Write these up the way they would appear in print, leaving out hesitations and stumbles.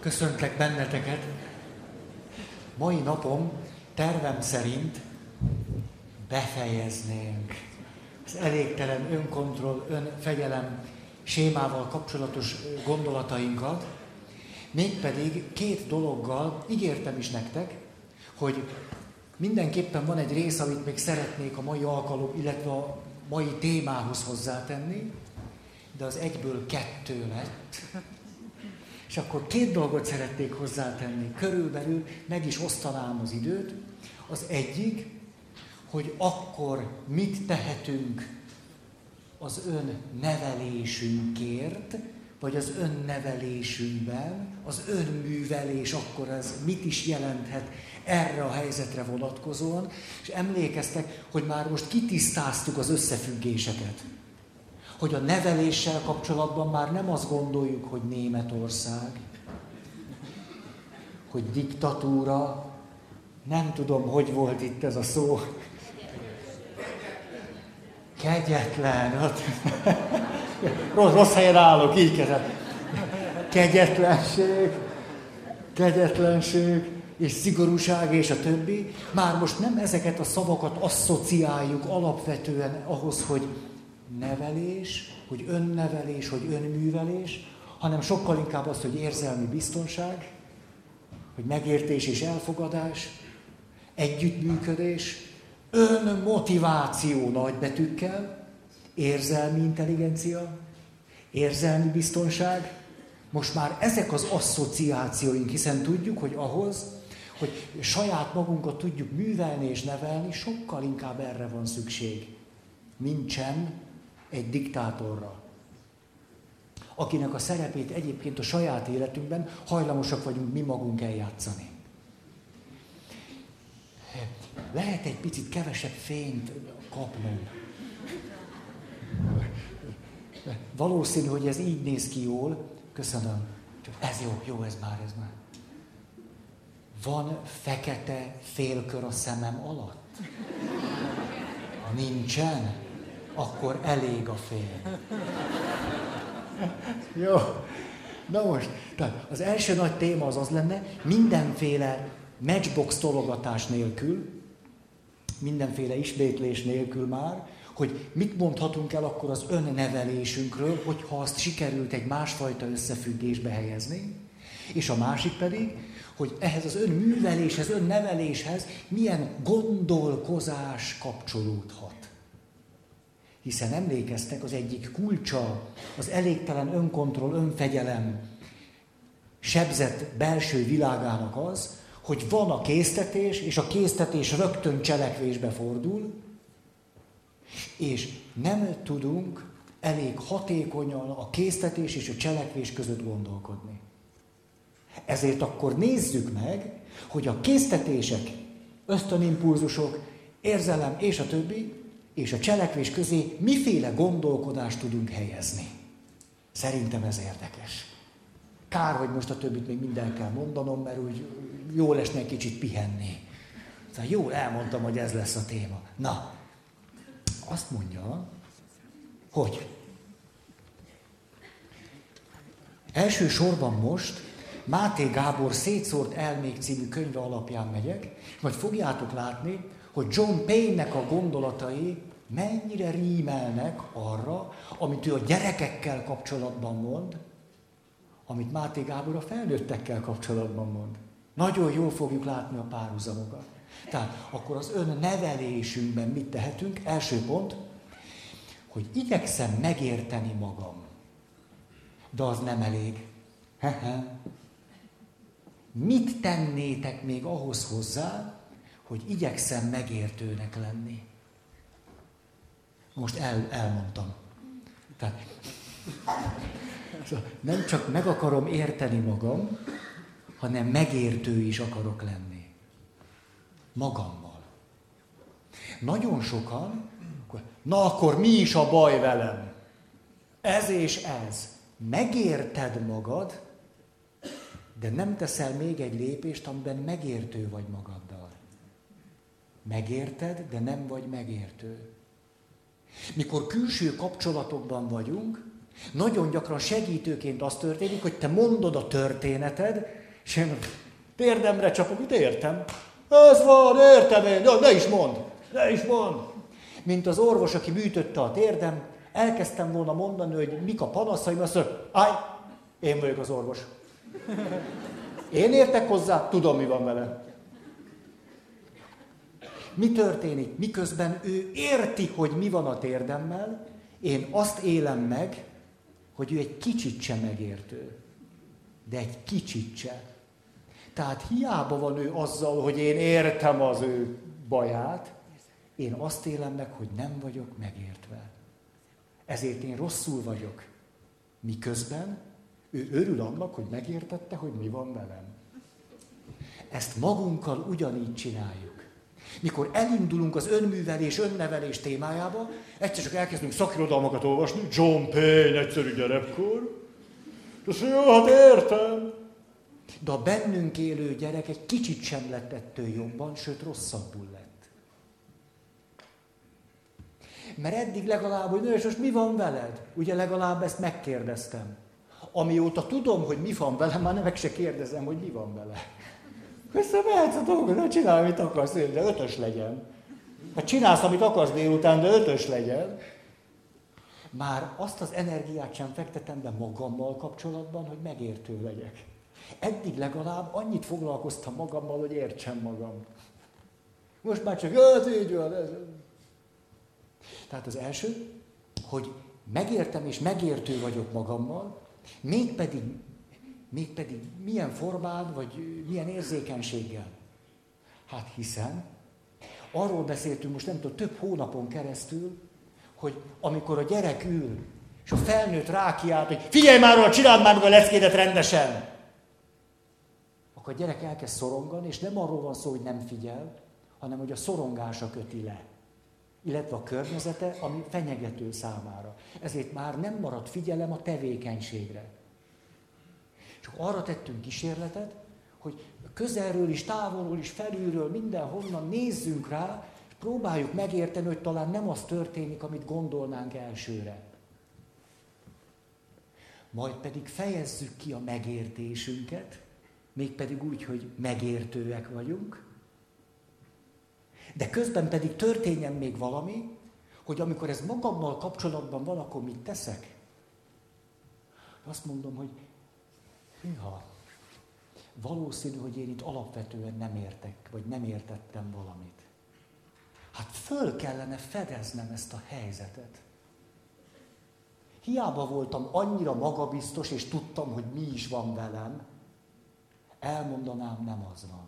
Köszöntlek benneteket. Mai napom tervem szerint befejeznénk az elégtelen önkontroll, önfegyelem sémával kapcsolatos gondolatainkat, mégpedig két dologgal ígértem is nektek, hogy mindenképpen van egy rész, amit még szeretnék a mai alkalom, illetve a mai témához hozzátenni, de az egyből kettő lett. És akkor két dolgot szeretnék hozzátenni, körülbelül meg is osztanám az időt. Az egyik, hogy akkor mit tehetünk az önnevelésünkért, vagy az önnevelésünkben, az önművelés, akkor ez mit is jelenthet erre a helyzetre vonatkozóan. És emlékeztek, hogy már most kitisztáztuk az összefüggéseket. Hogy a neveléssel kapcsolatban már nem azt gondoljuk, hogy Németország, hogy diktatúra, nem tudom, hogy volt itt ez a szó. Kegyetlen. Rossz helyen állok, így kezdett. Kegyetlenség, és szigorúság, és a többi. Már most nem ezeket a szavakat asszociáljuk alapvetően ahhoz, hogy nevelés, hogy önnevelés, hogy önművelés, hanem sokkal inkább az, hogy érzelmi biztonság, hogy megértés és elfogadás, együttműködés, önmotiváció nagybetűkkel, érzelmi intelligencia, érzelmi biztonság. Most már ezek az asszociációink, hiszen tudjuk, hogy ahhoz, hogy saját magunkat tudjuk művelni és nevelni, sokkal inkább erre van szükség. Nincsen egy diktátorra, akinek a szerepét egyébként a saját életünkben hajlamosak vagyunk mi magunk eljátszani. Lehet egy picit kevesebb fényt kapnunk. Valószínű, hogy ez így néz ki jól. Köszönöm. Csak ez jó, ez már. Van fekete félkör a szemem alatt? Ha nincsen, akkor elég a fény. Jó. Na most, tehát az első nagy téma az lenne, mindenféle matchbox tologatás nélkül, mindenféle ismétlés nélkül már, hogy mit mondhatunk el akkor az önnevelésünkről, hogyha azt sikerült egy másfajta összefüggésbe helyezni, és a másik pedig, hogy ehhez az önműveléshez, önneveléshez milyen gondolkozás kapcsolódhat. Hiszen emlékeztek, az egyik kulcsa, az elégtelen önkontroll, önfegyelem sebzett belső világának az, hogy van a késztetés, és a késztetés rögtön cselekvésbe fordul, és nem tudunk elég hatékonyan a késztetés és a cselekvés között gondolkodni. Ezért akkor nézzük meg, hogy a késztetések, ösztönimpulzusok, érzelem és a többi, és a cselekvés közé miféle gondolkodást tudunk helyezni. Szerintem ez érdekes. Kár, hogy most a többit még minden kell mondanom, mert úgy jól esne egy kicsit pihenni. Szóval jól elmondtam, hogy ez lesz a téma. Na, azt mondja, hogy elsősorban most Máté Gábor Szétszórt elmék című könyve alapján megyek, majd fogjátok látni, hogy John Payne-nek a gondolatai mennyire rímelnek arra, amit ő a gyerekekkel kapcsolatban mond, amit Máté Gábor a felnőttekkel kapcsolatban mond. Nagyon jól fogjuk látni a párhuzamokat. Tehát akkor az önnevelésünkben mit tehetünk? Első pont, hogy igyekszem megérteni magam, de az nem elég. Mit tennétek még ahhoz hozzá, hogy igyekszem megértőnek lenni? Most elmondtam. Tehát, nem csak meg akarom érteni magam, hanem megértő is akarok lenni. Magammal. Nagyon sokan, akkor mi is a baj velem? Ez és ez. Megérted magad, de nem teszel még egy lépést, amiben megértő vagy magaddal. Megérted, de nem vagy megértő. Mikor külső kapcsolatokban vagyunk, Nagyon gyakran segítőként az történik, hogy te mondod a történeted, és én térdemre csapok, itt értem. Ez van, értem én, ne is mondd. Mint az orvos, aki műtötte a térdem, elkezdtem volna mondani, hogy mik a panaszaim, azt mondja, én vagyok az orvos. Én értek hozzá, tudom, mi van vele. Mi történik? Miközben ő érti, hogy mi van a térdemmel, én azt élem meg, hogy ő egy kicsit sem megértő. De egy kicsit se. Tehát hiába van ő azzal, hogy én értem az ő baját, én azt élem meg, hogy nem vagyok megértve. Ezért én rosszul vagyok. Miközben ő örül annak, hogy megértette, hogy mi van velem. Ezt magunkkal ugyanígy csináljuk. Mikor elindulunk az önművelés, önnevelés témájába, egyszer csak elkezdünk szakirodalmakat olvasni, John Payne egyszerű gyerekkor, és jó, hát értem. De a bennünk élő gyerek egy kicsit sem lett ettől jobban, sőt rosszabbul lett. Mert eddig legalább, hogy és most mi van veled? Ugye legalább ezt megkérdeztem. Amióta tudom, hogy mi van velem, már meg se kérdezem, hogy mi van vele. Köszönöm, mehetsz a dolgodat, csinálj, amit akarsz, de ötös legyen. Hát csinálsz, amit akarsz délután, de ötös legyen. Már azt az energiát sem fektetem be magammal kapcsolatban, hogy megértő legyek. Eddig legalább annyit foglalkoztam magammal, hogy értsem magam. Most már csak, így van. Ez. Tehát az első, hogy megértem és megértő vagyok magammal, mégpedig milyen formán, vagy milyen érzékenységgel? Hát hiszen, arról beszéltünk most nem tudom, több hónapon keresztül, hogy amikor a gyerek ül, és a felnőtt rákiált, hogy figyelj már róla, csináld már meg a leckédet rendesen! Akkor a gyerek elkezd szorongani, és nem arról van szó, hogy nem figyel, hanem hogy a szorongása köti le. Illetve a környezete, ami fenyegető számára. Ezért már nem marad figyelem a tevékenységre. Csak arra tettünk kísérletet, hogy közelről is, távolról is, felülről, mindenhonnan nézzünk rá, és próbáljuk megérteni, hogy talán nem az történik, amit gondolnánk elsőre. Majd pedig fejezzük ki a megértésünket, mégpedig úgy, hogy megértőek vagyunk, de közben pedig történjen még valami, hogy amikor ez magammal kapcsolatban van, akkor mit teszek? Azt mondom, hogy hűha, valószínű, hogy én itt alapvetően nem értek, vagy nem értettem valamit. Hát föl kellene fedeznem ezt a helyzetet. Hiába voltam annyira magabiztos, és tudtam, hogy mi is van velem, elmondanám, nem az van.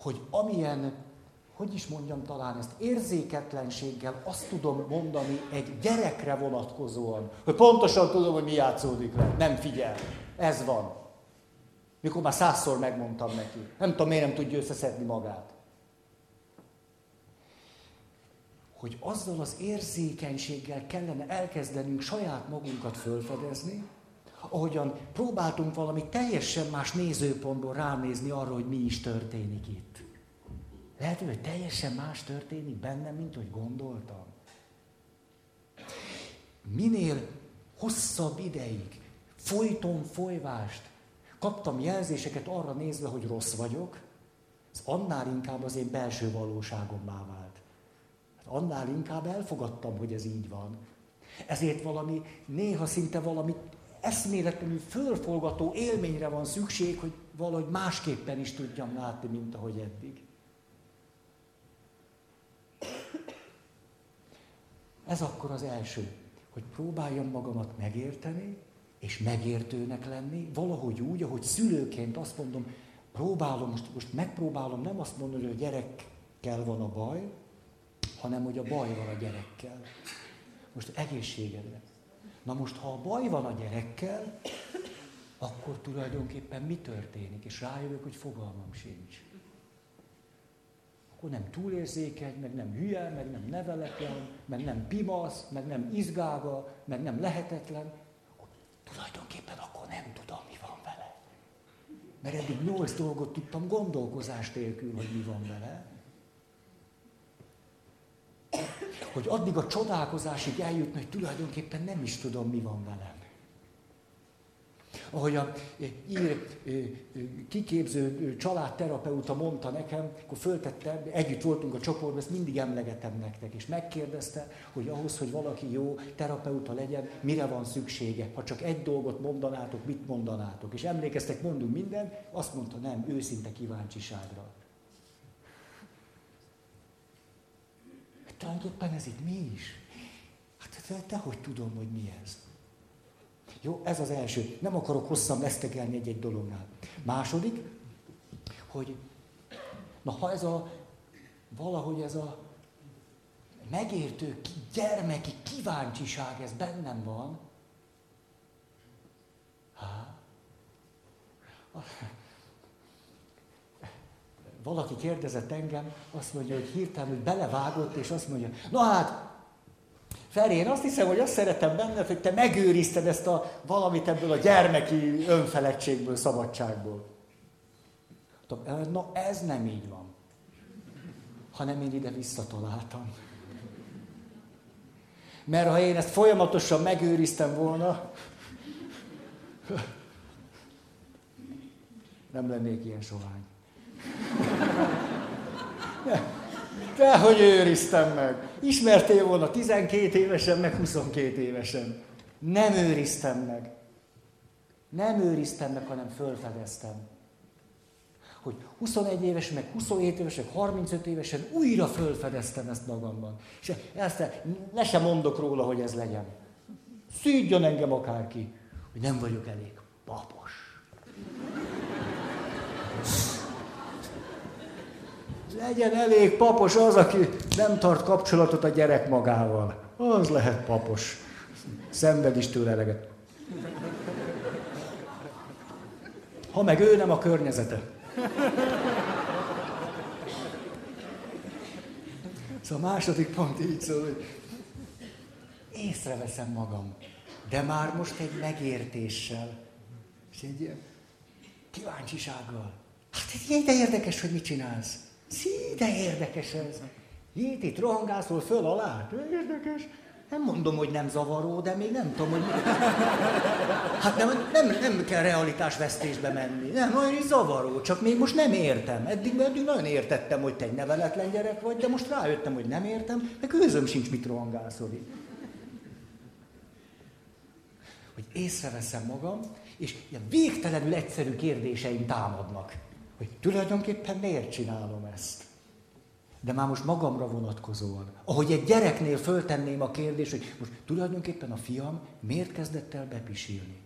Hogy amilyen, hogy is mondjam talán ezt, érzéketlenséggel azt tudom mondani egy gyerekre vonatkozóan, hogy pontosan tudom, hogy mi játszódik le, nem figyel, ez van. Mikor már 100-szor megmondtam neki, nem tudom, miért nem tudja összeszedni magát. Hogy azzal az érzékenységgel kellene elkezdenünk saját magunkat fölfedezni, ahogyan próbáltunk valami teljesen más nézőpontból ránézni arra, hogy mi is történik itt. Lehet, hogy teljesen más történik bennem, mint hogy gondoltam. Minél hosszabb ideig, folyton folyvást, kaptam jelzéseket arra nézve, hogy rossz vagyok, ez annál inkább az én belső valóságommá vált. Annál inkább elfogadtam, hogy ez így van. Ezért valami, néha szinte valami eszméletlenül fölfolgató élményre van szükség, hogy valahogy másképpen is tudjam látni, mint ahogy eddig. Ez akkor az első, hogy próbáljam magamat megérteni, és megértőnek lenni, valahogy úgy, ahogy szülőként azt mondom, próbálom, most megpróbálom nem azt mondani, hogy a gyerekkel van a baj, hanem hogy a baj van a gyerekkel. Most egészségedre. Na most, ha a baj van a gyerekkel, akkor tulajdonképpen mi történik? És rájövök, hogy fogalmam sincs. Akkor nem túlérzékeny, meg nem hülye, meg nem neveletlen, meg nem pimasz, meg nem izgága, meg nem lehetetlen. Tulajdonképpen akkor nem tudom, mi van vele. Mert eddig 8 dolgot tudtam gondolkozás nélkül, hogy mi van vele. hogy addig a csodálkozásig eljutni, hogy tulajdonképpen nem is tudom, mi van velem. Ahogy a ír kiképző családterapeuta mondta nekem, akkor föltette, együtt voltunk a csoportban, ezt mindig emlegetem nektek, és megkérdezte, hogy ahhoz, hogy valaki jó terapeuta legyen, mire van szüksége. Ha csak egy dolgot mondanátok, mit mondanátok? És emlékeztek, mondunk mindent, azt mondta, nem, őszinte kíváncsiságra. Hát tulajdonképpen ez itt mi is? Hát te hogy tudom, hogy mi ez? Jó, ez az első. Nem akarok hosszan vesztegelni egy-egy dolognál. Második, hogy na ha ez a, valahogy ez a megértő gyermeki kíváncsiság, ez bennem van, valaki kérdezett engem, azt mondja, hogy hirtelen, hogy belevágott, és azt mondja, na hát, Feri, én azt hiszem, hogy azt szeretem benned, hogy te megőrizted ezt a valamit ebből a gyermeki önfeledtségből, szabadságból. Na, ez nem így van. Hanem én ide visszataláltam. Mert ha én ezt folyamatosan megőriztem volna, nem lennék ilyen sovány. Dehogy őriztem meg. Ismertél volna 12 évesen, meg 22 évesen. Nem őriztem meg. Nem őriztem meg, hanem fölfedeztem. Hogy 21 évesen, meg 27 évesen, 35 évesen újra fölfedeztem ezt magamban. És aztán le sem mondok róla, hogy ez legyen. Szűdjön engem akárki, hogy nem vagyok elég papos. Legyen elég papos az, aki nem tart kapcsolatot a gyerek magával. Az lehet papos. Szenved is tőle eleget. Ha meg ő nem, a környezete. Szóval a második pont így szól, hogy észreveszem magam, de már most egy megértéssel, és egy ilyen kíváncsisággal. Hát de érdekes, hogy mit csinálsz. De érdekes ez. Itt rohangászol föl alá. De érdekes. Nem mondom, hogy nem zavaró, de még nem tudom, hogy... Hát nem kell realitásvesztésbe menni. Nem, olyan is zavaró, csak még most nem értem. Eddig nagyon értettem, hogy te egy neveletlen gyerek vagy, de most rájöttem, hogy nem értem, meg őzöm sincs, mit rohangászol itt. Hogy észreveszem magam, és ilyen végtelenül egyszerű kérdéseim támadnak. Hogy tulajdonképpen miért csinálom ezt? De már most magamra vonatkozóan. Ahogy egy gyereknél föltenném a kérdést, hogy most tulajdonképpen a fiam miért kezdett el bepisilni?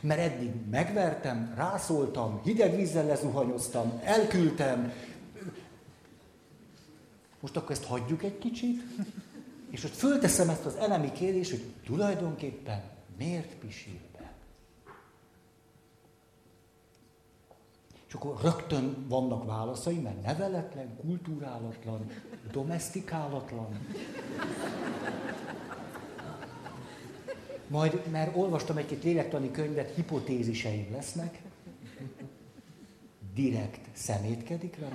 Mert eddig megvertem, rászóltam, hideg vízzel lezuhanyoztam, elküldtem. Most akkor ezt hagyjuk egy kicsit, és hogy fölteszem ezt az elemi kérdést, hogy tulajdonképpen miért pisil? És akkor rögtön vannak válaszai, mert neveletlen, kultúrálatlan, domesztikálatlan. Majd, mert olvastam egy-két lélektani könyvet, hipotéziseim lesznek. Direkt szemétkedik rá.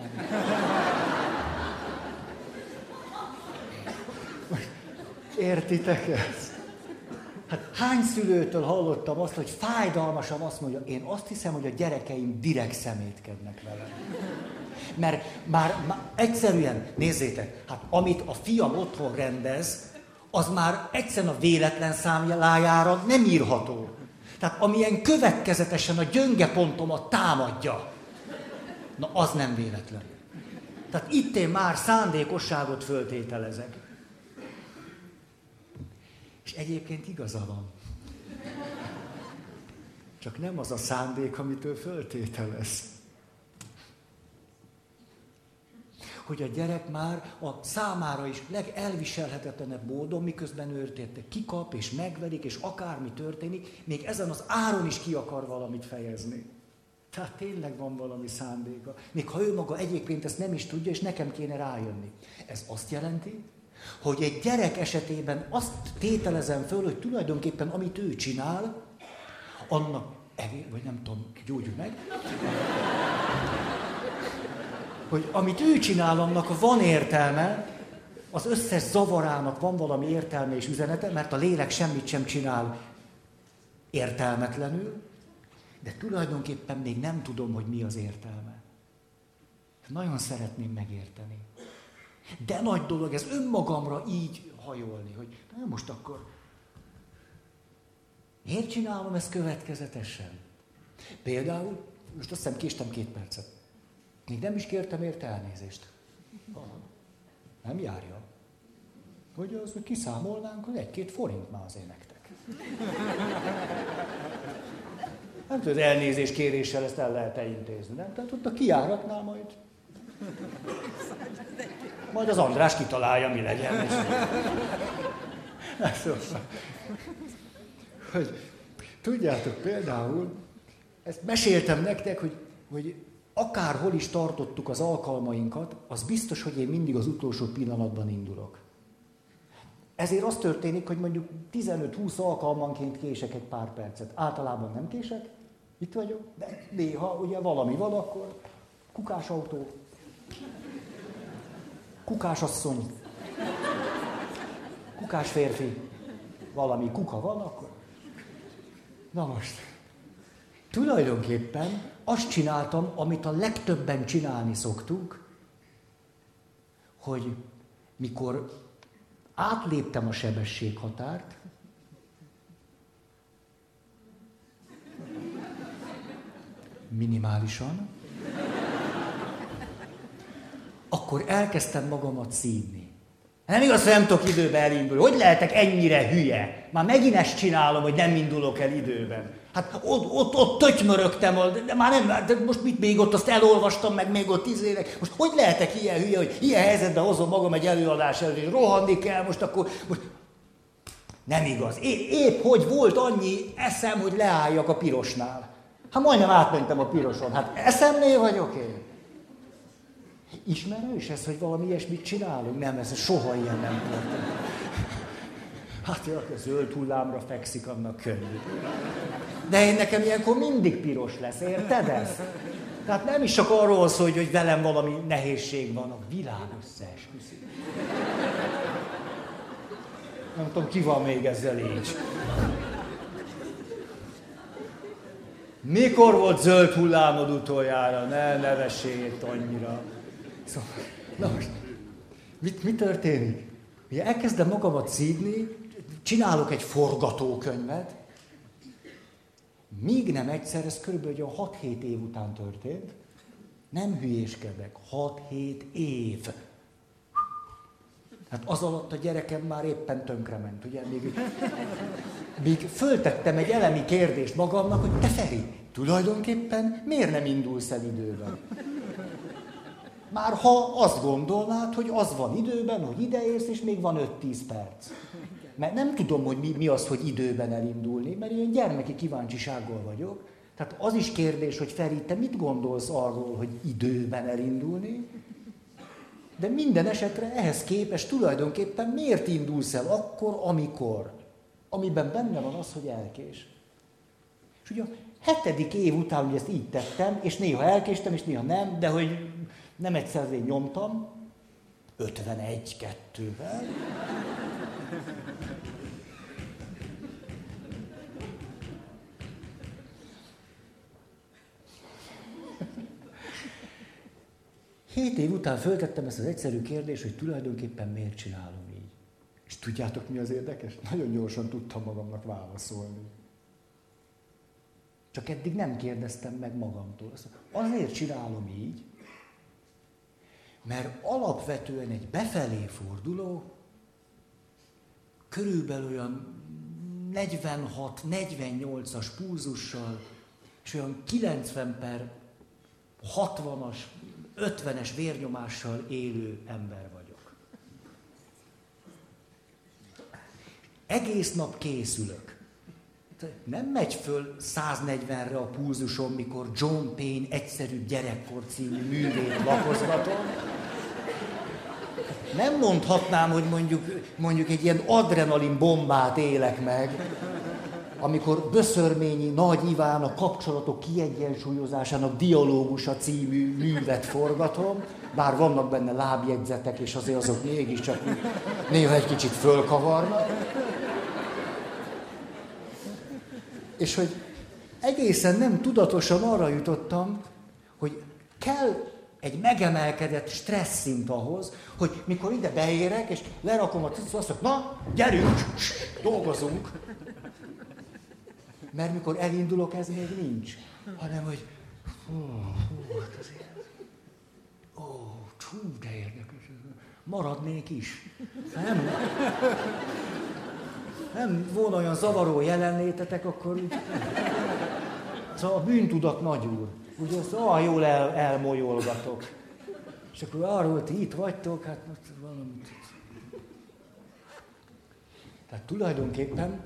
Értitek ezt? Hát hány szülőtől hallottam azt, hogy fájdalmasan azt mondja, én azt hiszem, hogy a gyerekeim direkt szemétkednek velem. Mert már egyszerűen, nézzétek, hát amit a fiam otthon rendez, az már egyszerűen a véletlen számlájára nem írható. Tehát amilyen következetesen a gyöngepontomat támadja, na az nem véletlen. Tehát itt én már szándékosságot föltételezek. És egyébként igaza van. Csak nem az a szándék, amitől föltételez. Hogy a gyerek már a számára is legelviselhetetlenebb módon, miközben őt kikap és megverik, és akármi történik, még ezen az áron is ki akar valamit fejezni. Tehát tényleg van valami szándéka. Még ha ő maga egyébként ezt nem is tudja, és nekem kéne rájönni. Ez azt jelenti, hogy egy gyerek esetében azt tételezem föl, hogy tulajdonképpen amit ő csinál, annak, vagy nem tudom, gyógyul meg, hogy amit ő csinál, annak van értelme, az összes zavarának van valami értelme és üzenete, mert a lélek semmit sem csinál értelmetlenül, de tulajdonképpen még nem tudom, hogy mi az értelme. Nagyon szeretném megérteni. De nagy dolog ez önmagamra így hajolni, hogy na most akkor miért csinálom ezt következetesen? Például, most azt hiszem késtem 2 percet. Még nem is kértem érte elnézést. Nem járja. Hogy az, hogy kiszámolnánk, hogy 1-2 forint már azért nektek. Nem tudom, az elnézés kéréssel ezt el lehet intézni, nem? Tehát ott a kijáratnál majd az András kitalálja, mi legyen. Hogy, tudjátok, például, ezt meséltem nektek, hogy akárhol is tartottuk az alkalmainkat, az biztos, hogy én mindig az utolsó pillanatban indulok. Ezért az történik, hogy mondjuk 15-20 alkalmanként kések egy pár percet. Általában nem kések, itt vagyok, de néha ugye valami van, akkor kukás autó, kukás asszony, kukás férfi, valami kuka van, akkor... Na most, tulajdonképpen azt csináltam, amit a legtöbben csinálni szoktuk, hogy mikor átléptem a sebességhatárt, minimálisan, akkor elkezdtem magamat szívni. Nem igaz, hogy nem tudok időben elindulni. Hogy lehetek ennyire hülye? Már megint ezt csinálom, hogy nem indulok el időben. Hát ott tötymörögtem, de már nem, de most mit még ott, azt elolvastam, meg még ott 10 évek. Most hogy lehetek ilyen hülye, hogy ilyen helyzetben hozom magam egy előadás előtt, és rohanni kell, most akkor... Most... Nem igaz. Épp hogy volt annyi eszem, hogy leálljak a pirosnál. Hát majdnem átmentem a piroson. Hát eszemnél vagyok én. Ismerős ez, hogy valami ilyesmit csinálunk? Nem, ez soha ilyen nem történt. Hát a zöld hullámra fekszik, annak könnyű. De én nekem ilyenkor mindig piros lesz, érted ezt? Tehát nem is csak arról szól, hogy velem valami nehézség van, a világ összeesküszik. Nem tudom, ki van még ezzel így. Mikor volt zöld hullámod utoljára? Ne vessél annyira. Szóval, na most, mi történik? Ugye elkezdem magamat szídni, csinálok egy forgatókönyvet, még nem egyszer, ez körülbelül 6-7 év után történt, nem hülyéskedek, 6-7 év. Hát az alatt a gyerekem már éppen tönkrement, ugye? Még föltettem egy elemi kérdést magamnak, hogy te Feri, tulajdonképpen miért nem indulsz el időben? Már ha azt gondolnád, hogy az van időben, hogy ideérsz, és még van 5-10 perc. Mert nem tudom, hogy mi az, hogy időben elindulni, mert én gyermeki kíváncsisággal vagyok. Tehát az is kérdés, hogy Feri, te mit gondolsz arról, hogy időben elindulni? De minden esetre ehhez képest tulajdonképpen miért indulsz el akkor, amikor? Amiben benne van az, hogy elkés. És ugye a 7. év után, hogy ezt így tettem, és néha elkéstem, és néha nem, de hogy... Nem egyszer azért nyomtam, 51-2-vel. Hét év után föltettem ezt az egyszerű kérdést, hogy tulajdonképpen miért csinálom így. És tudjátok, mi az érdekes? Nagyon gyorsan tudtam magamnak válaszolni. Csak eddig nem kérdeztem meg magamtól. Azért csinálom így, mert alapvetően egy befelé forduló, körülbelül olyan 46-48-as pulzussal, és olyan 90/60-as, 50-es vérnyomással élő ember vagyok. Egész nap készülök. Nem megy föl 140-re a pulzusom, mikor John Payne Egyszerű gyerekkor című művét lapozgatom. Nem mondhatnám, hogy mondjuk egy ilyen adrenalin bombát élek meg. amikor Böszörményi Nagy Iván a kapcsolatok kiegyensúlyozásának dialógusa című művet forgatom, bár vannak benne lábjegyzetek, és azért azok mégiscsak néha egy kicsit fölkavarnak. És hogy egészen nem tudatosan arra jutottam, hogy kell egy megemelkedett stressz szint ahhoz, hogy mikor ide beérek, és lerakom a cicit, azt mondom, na, gyerünk, dolgozunk. Mert mikor elindulok, ez még nincs. Hanem, hogy hát azért, de érdekes, maradnék is. Nem volna olyan zavaró jelenlétetek, akkor... Szóval a bűntudat nagyul. Ugye azt jól elmolyolgatok. És akkor arról, ti itt vagytok, hát valamit... Tehát tulajdonképpen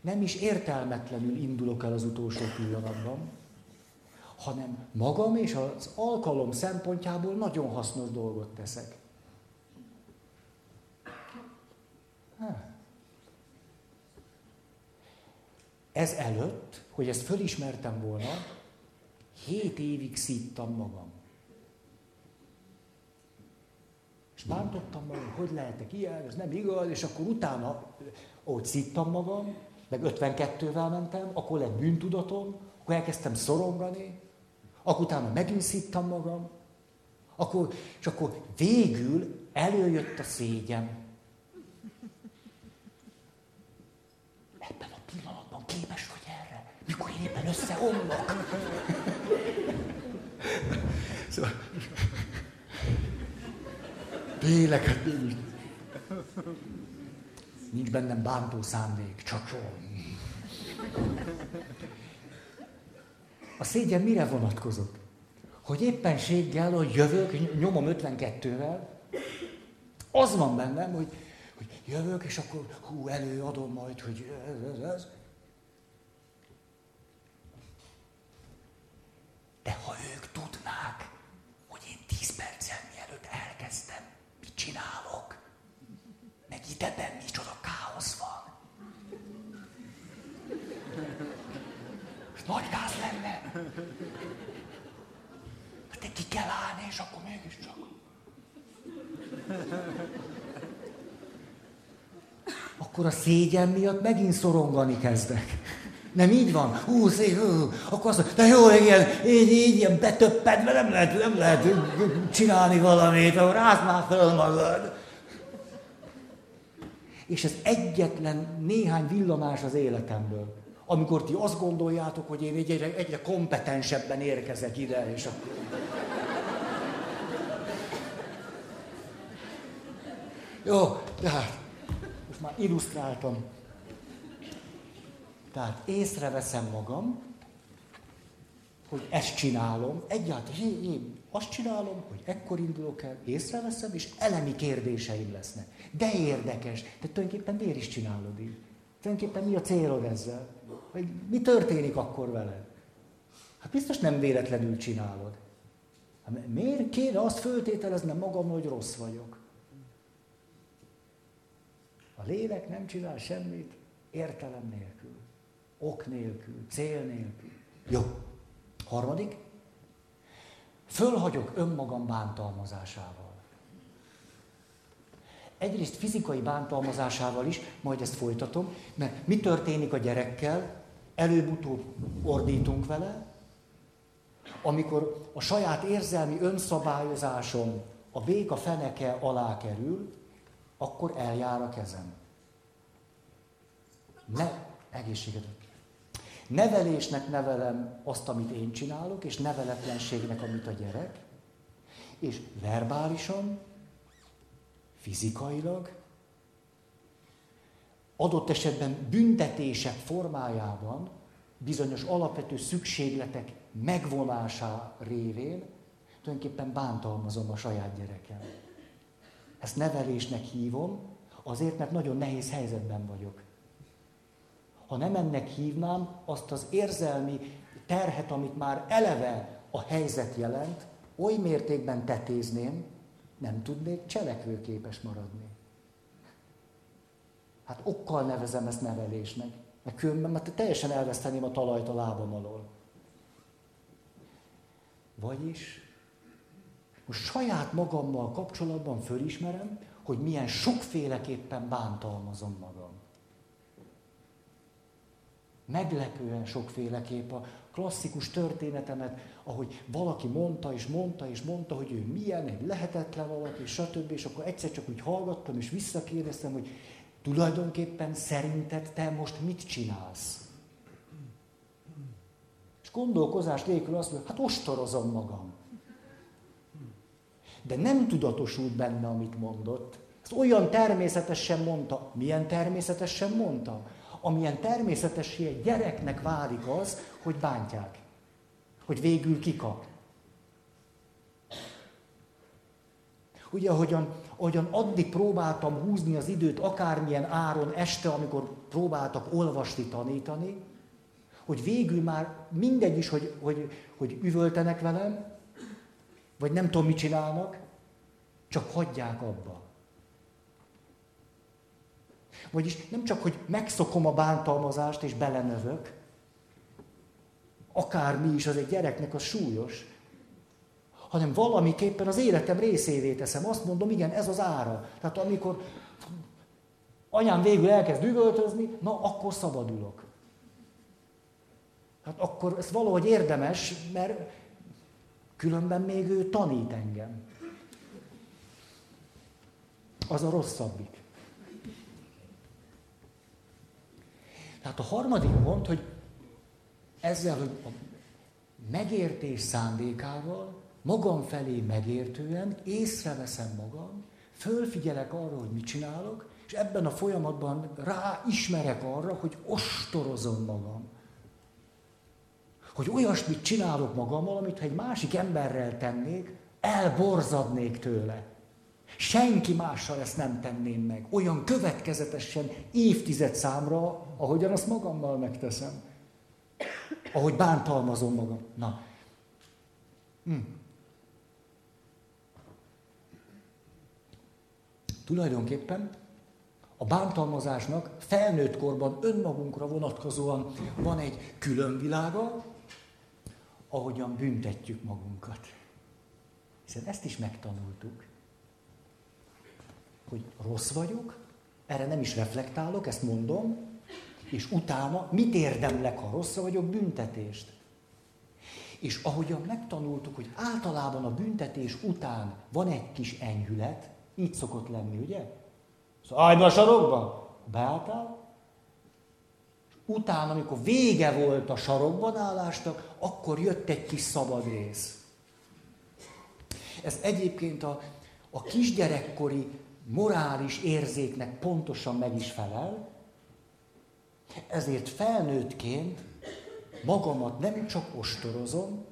nem is értelmetlenül indulok el az utolsó pillanatban, hanem magam és az alkalom szempontjából nagyon hasznos dolgot teszek. Ez előtt, hogy ezt fölismertem volna, 7 évig szívtam magam. És bántottam magam, hogy lehetek ilyen, ez nem igaz, és akkor utána, ahogy szívtam magam, meg 52-vel mentem, akkor lett bűntudatom, akkor elkezdtem szorongani, akkor utána megint szívtam magam, és akkor végül előjött a szégyen. Ebben a pillanatban képes vagy erre, mikor én éppen összeomlok. Szóval... Tényleg, nincs bennem bántó szándék, csak olyan. A szégyen mire vonatkozott? Hogy éppenséggel, hogy jövök, nyomom 52-vel, az van bennem, hogy jövök, és akkor előadom majd, hogy ez. De ha ők tudnák, hogy én 10 perccel mielőtt elkezdtem, mit csinálok, meg ideben micsoda káosz van. Nagy gáz lenne. Hát te ki kell állni, és akkor mégiscsak. Akkor a szégyen miatt megint szorongani kezdek. Nem így van? Akkor azt mondja, de jó, ilyen betöppedve nem lehet csinálni valamit, akkor rázd már fel magad. És ez egyetlen néhány villamás az életemből. Amikor ti azt gondoljátok, hogy én egyre kompetensebben érkezek ide, és akkor... Jó, tehát, most már illusztráltam. Tehát észreveszem magam, hogy ezt csinálom. Egyáltalán én azt csinálom, hogy ekkor indulok el, észreveszem, és elemi kérdéseim lesznek. De érdekes, de tulajdonképpen miért is csinálod így? Tulajdonképpen mi a célod ezzel? Hogy mi történik akkor veled? Hát biztos nem véletlenül csinálod. Hát miért kéne azt föltételeznem magamról, hogy rossz vagyok? A lélek nem csinál semmit értelem nélkül, ok nélkül, cél nélkül. Jó. 3. Fölhagyok önmagam bántalmazásával. Egyrészt fizikai bántalmazásával is, majd ezt folytatom, mert mi történik a gyerekkel, előbb-utóbb ordítunk vele, amikor a saját érzelmi önszabályozásom a béka feneke alá kerül, akkor eljár a kezem. Nevelésnek nevelem azt, amit én csinálok, és neveletlenségnek, amit a gyerek, és verbálisan, fizikailag, adott esetben büntetések formájában, bizonyos alapvető szükségletek megvonása révén tulajdonképpen bántalmazom a saját gyerekem. Ezt nevelésnek hívom, azért, mert nagyon nehéz helyzetben vagyok. Ha nem ennek hívnám, azt az érzelmi terhet, amit már eleve a helyzet jelent, oly mértékben tetézném, nem tudnék cselekvőképes maradni. Hát okkal nevezem ezt nevelésnek. Mert különben már teljesen elveszteném a talajt a lábam alól. Vagyis most saját magammal kapcsolatban fölismerem, hogy milyen sokféleképpen bántalmazom magam. Meglepően sokféleképp a klasszikus történetemet, ahogy valaki mondta, hogy ő milyen, egy lehetetlen valaki, stb. És akkor egyszer csak úgy hallgattam, és visszakérdeztem, hogy tulajdonképpen szerinted te most mit csinálsz? És gondolkozás nélkül azt mondja, hát ostorozom magam. De nem tudatosult benne, amit mondott. Ezt olyan természetesen mondta. Milyen természetesen mondta? Amilyen természetessé egy gyereknek válik az, hogy bántják. Hogy végül kikap. Ugye, ahogyan addig próbáltam húzni az időt akármilyen áron este, amikor próbáltak olvasni, tanítani, hogy végül már mindegy is, hogy üvöltenek velem, vagy nem tudom, mit csinálnak, csak hagyják abba. Vagyis nem csak, hogy megszokom a bántalmazást és belenövök, akármi is az egy gyereknek az súlyos, hanem valamiképpen az életem részévé teszem. Azt mondom, igen, ez az ára. Tehát amikor anyám végül elkezd üvöltözni, na akkor szabadulok. Hát akkor ez valahogy érdemes, mert különben még ő tanít engem. Az a rosszabbik. Tehát a harmadik pont, hogy ezzel, hogy a megértés szándékával, magam felé megértően észreveszem magam, fölfigyelek arra, hogy mit csinálok, és ebben a folyamatban ráismerek arra, hogy ostorozom magam. Hogy olyasmit csinálok magammal, amit ha egy másik emberrel tennék, elborzadnék tőle. Senki mással ezt nem tenném meg. Olyan következetesen évtized számra, ahogyan azt magammal megteszem. Ahogy bántalmazom magam. Na. Tulajdonképpen a bántalmazásnak felnőtt korban önmagunkra vonatkozóan van egy külön világa, ahogyan büntetjük magunkat. Hiszen ezt is megtanultuk, hogy rossz vagyok, erre nem is reflektálok, ezt mondom, és utána mit érdemlek, ha rossz vagyok, büntetést. És ahogyan megtanultuk, hogy általában a büntetés után van egy kis enyhület, így szokott lenni, ugye? Szóval állj be a sarokba! Beálltál, és utána, amikor vége volt a sarokban állásnak, akkor jött egy kis szabad rész. Ez egyébként a kisgyerekkori morális érzéknek pontosan meg is felel, ezért felnőttként magamat nem csak ostorozom,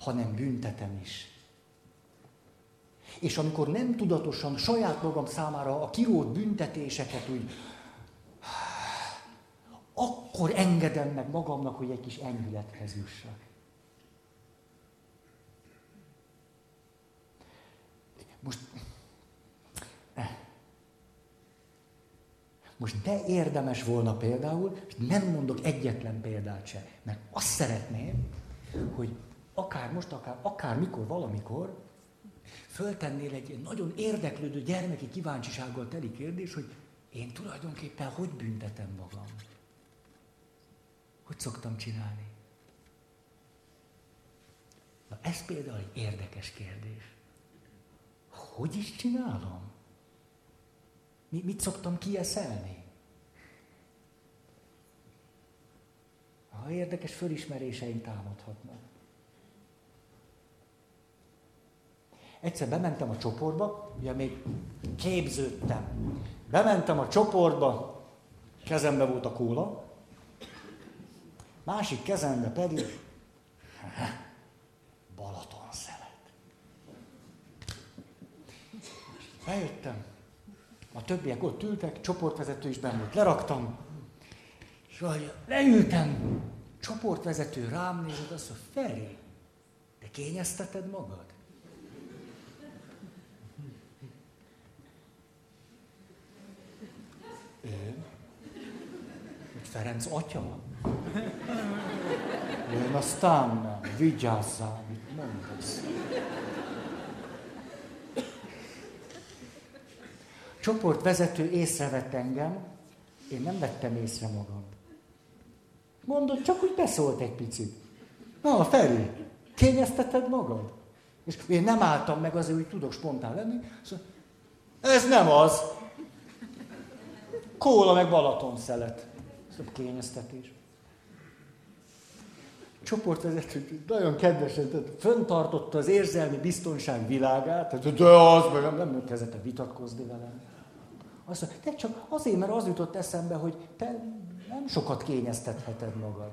hanem büntetem is. És amikor nem tudatosan saját magam számára a kirót büntetéseket úgy, akkor engedem meg magamnak, hogy egy kis enyhülethez jussak. Most de érdemes volna például, nem mondok egyetlen példát se, mert azt szeretném, hogy akár most, akár mikor, valamikor, föltennél egy nagyon érdeklődő gyermeki kíváncsisággal teli kérdés, hogy én tulajdonképpen hogy büntetem magam? Hogy szoktam csinálni? Na ez például egy érdekes kérdés. Hogy is csinálom? Mit szoktam kieszelni? Ha érdekes fölismeréseim támadhatnak. Egyszer bementem a csoportba, ugye még képződtem. Bementem a csoportba, kezembe volt a kóla, másik kezembe pedig Balaton szelet. Bejöttem, a többiek ott ültek, csoportvezető is benn volt, leraktam, és ahogy leültem, csoportvezető rám nézett, azt mondja, Feri, te kényezteted magad? Ferenc atya? Jön a sztánna, vigyázzál, mit mondasz. Csoportvezető észrevett engem, én nem vettem észre magam. Mondod, csak úgy beszólt egy picit. Na, Feri, kényezteted magad? És én nem álltam meg azért, hogy tudok spontán lenni. Szóval, ez nem az. Kóla meg Balaton-szelet. Szóval kényeztetés. Csoportvezető nagyon kedvesen, föntartotta az érzelmi biztonság világát, tehát de az, meg nem kezdett el vitatkozni velem. Azt mondja, de csak azért, mert az jutott eszembe, hogy te nem sokat kényeztetheted magad.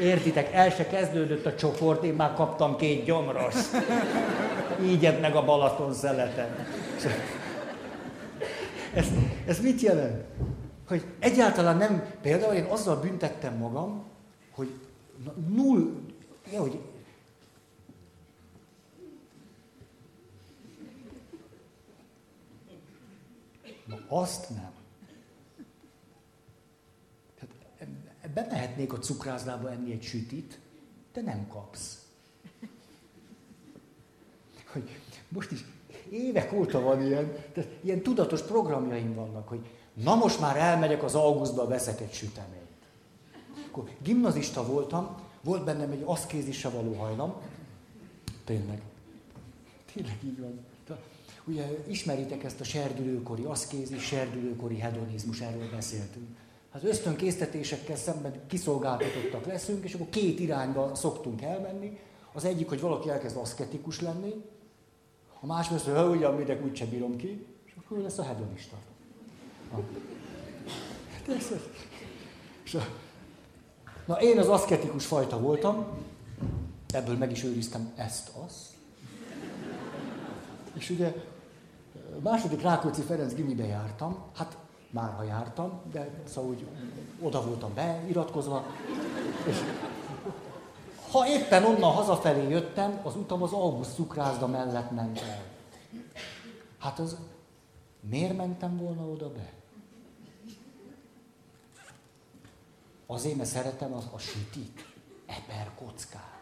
Értitek, el se kezdődött a csoport, én már kaptam 2 gyomrost. Ígyed meg a Balaton szeleten. Ez mit jelent? Hogy egyáltalán nem, például én azzal büntettem magam, hogy azt nem. Bemehetnék a cukrászdába enni egy sütit, de nem kapsz. Hogy most is évek óta van ilyen, tehát ilyen tudatos programjaim vannak, hogy na most már elmegyek az augusztba, veszek egy süteményt. Akkor gimnazista voltam, volt bennem egy aszkézisre való hajlam. Tényleg így van. Ugye ismeritek ezt a serdülőkori aszkézis, serdülőkori hedonizmus, erről beszéltünk. Az ösztönkésztetésekkel szemben kiszolgáltatottak leszünk, és akkor 2 irányba szoktunk elmenni. Az egyik, hogy valaki elkezd aszketikus lenni, a másik az, hogy ugyan mindek úgyse bírom ki, és akkor lesz a hedonista. Na, én az aszketikus fajta voltam, ebből meg is őriztem ezt. És ugye második Rákóczi Ferenc gimibe jártam, hát márha jártam, de szóval úgy oda voltam beiratkozva. És ha éppen onnan hazafelé jöttem, az utam az Auguszt cukrászda mellett ment el. Hát az miért mentem volna oda be? Azért, mert szeretem a sütit, eperkockát.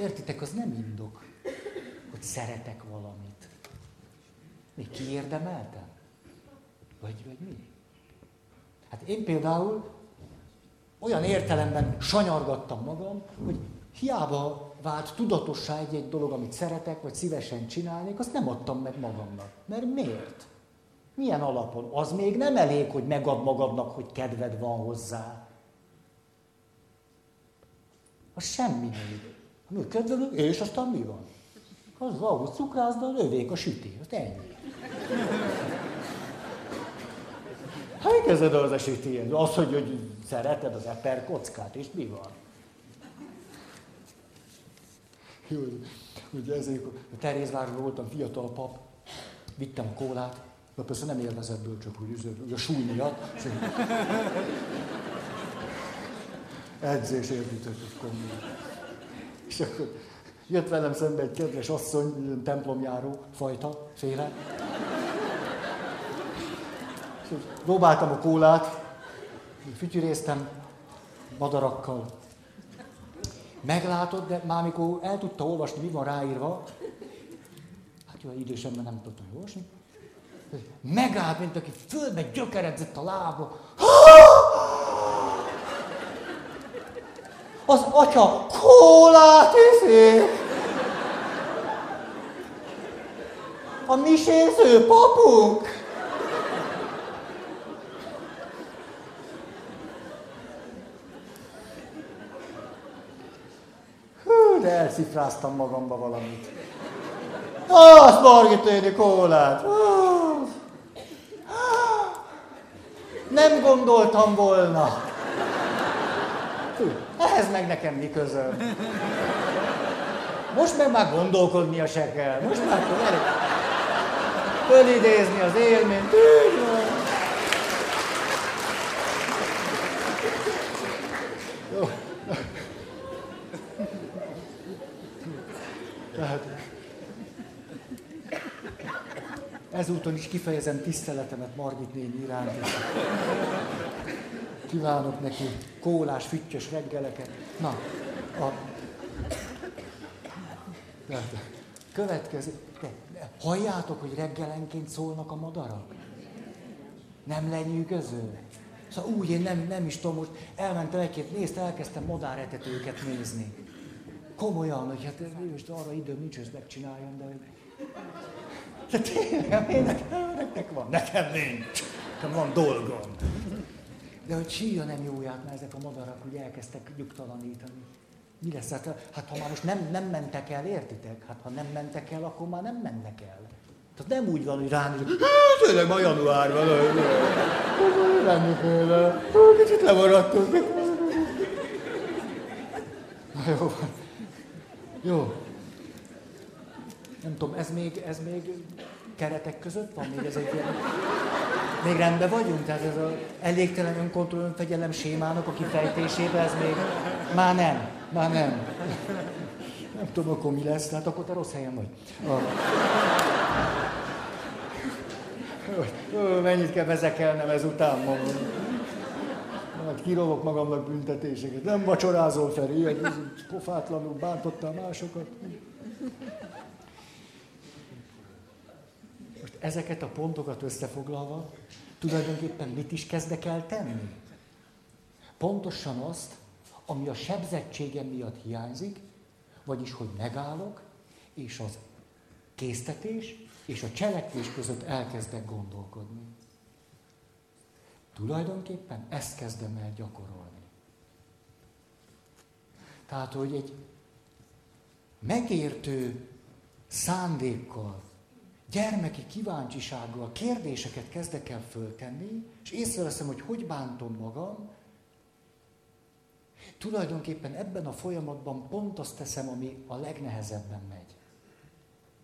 Értitek, az nem indok, hogy szeretek valamit. Még kiérdemeltem? Vagy mi? Hát én például olyan értelemben sanyargattam magam, hogy hiába vált tudatossá egy-egy dolog, amit szeretek, vagy szívesen csinálnék, azt nem adtam meg magamnak. Mert miért? Milyen alapon? Az még nem elég, hogy megad magadnak, hogy kedved van hozzá. Az semmi nem. Ami kedved, és aztán mi van? Az valahol cukrászda, lövék a süti. Azt ennyi. Ha igazad az esélyt, az, hogy szereted az eperkockát, és mi van? Jó, ugye ezért a Terézvárosban voltam fiatal pap, vittem a kólát, de persze nem élvezetből, csak úgy a súly miatt. Edzés értített komolyan. És akkor jött velem szembe egy kedves asszony, templomjáró fajta, féle. Próbáltam a kólát, fütyüréztem madarakkal. Meglátod, de már amikor el tudta olvasni, mi van ráírva, hát jó, idősemben nem tudtam olvasni, megállt, mint aki fölbe gyökeredzett a lába. Az atya kólát iszik! A miséző papunk! De elszifráztam magamba valamit. Az Margit kólát! Nem gondoltam volna. Ehhez meg nekem mi közöm. Most meg már gondolkodnia se kell. Most már kell fölidézni az élményt. Ezúton is kifejezem tiszteletemet Margit néni iránt, és kívánok neki kólás, füttyös reggeleket. Na, következő. Halljátok, hogy reggelenként szólnak a madarak? Nem lenyűgöző? Szóval úgy, én nem is tudom, most elmentem egy-két részt, elkezdtem madáretetőket nézni. Komolyan, hogy hát most arra időm nincs, hogy ezt megcsináljam, de... De tényleg, nektek van, nekem nincs. Nekem van dolgom. De hogy sírja nem jóját, mert ezek a madarak ugye elkezdtek nyugtalanítani. Mi lesz? Hát ha már most nem mentek el, értitek? Hát ha nem mentek el, akkor már nem mennek el. Tehát nem úgy van, hogy ránézek, tényleg ma januárban, kicsit lemaradtunk. Na jó van. Jó. Nem tudom, ez még keretek között van? Még ez egy ilyen... Még rendben vagyunk? Tehát ez az elégtelen önkontroll, önfegyelem sémának a kifejtésében ez még... Már nem. Nem tudom, akkor mi lesz, tehát akkor te rossz helyen vagy. Mennyit kell vezekelnem ezután magam. Hát kirovok magamnak büntetéseket. Nem vacsorázol, Feri, ilyen pofátlanul bántottál másokat. Most ezeket a pontokat összefoglalva, tulajdonképpen mit is kezdek el tenni? Pontosan azt, ami a sebzettségem miatt hiányzik, vagyis, hogy megállok, és az késztetés és a cselekvés között elkezdek gondolkodni. Tulajdonképpen ezt kezdem el gyakorolni. Tehát, hogy egy megértő szándékkal, gyermeki kíváncsisággal kérdéseket kezdek el föltenni, és észreveszem, hogy bántom magam. Tulajdonképpen ebben a folyamatban pont azt teszem, ami a legnehezebben megy.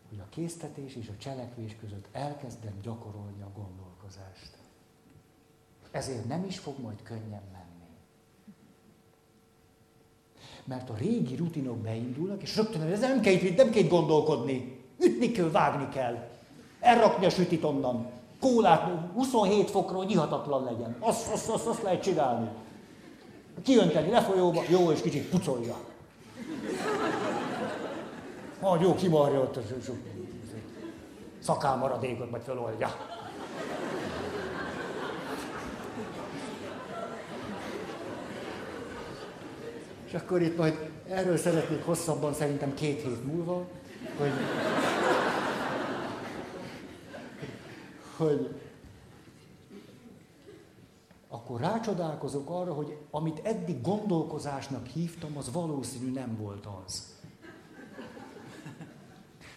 Hogy a késztetés és a cselekvés között elkezdem gyakorolni a gondolkozást. Ezért nem is fog majd könnyen menni. Mert a régi rutinok beindulnak, és rögtön ez nem kell gondolkodni. Ütni kell, vágni kell. Elrakni a sütit onnan. Kólát 27 fokról nyihatatlan legyen. Azt lehet csinálni. Kiönteni lefolyóba, jó, és kicsit pucolja. Majd jó, kimarja ott a szakámaradékot, majd feloldja. És akkor itt majd erről szeretnék hosszabban, szerintem 2 hét múlva, hogy akkor rácsodálkozok arra, hogy amit eddig gondolkozásnak hívtam, az valószínű nem volt az.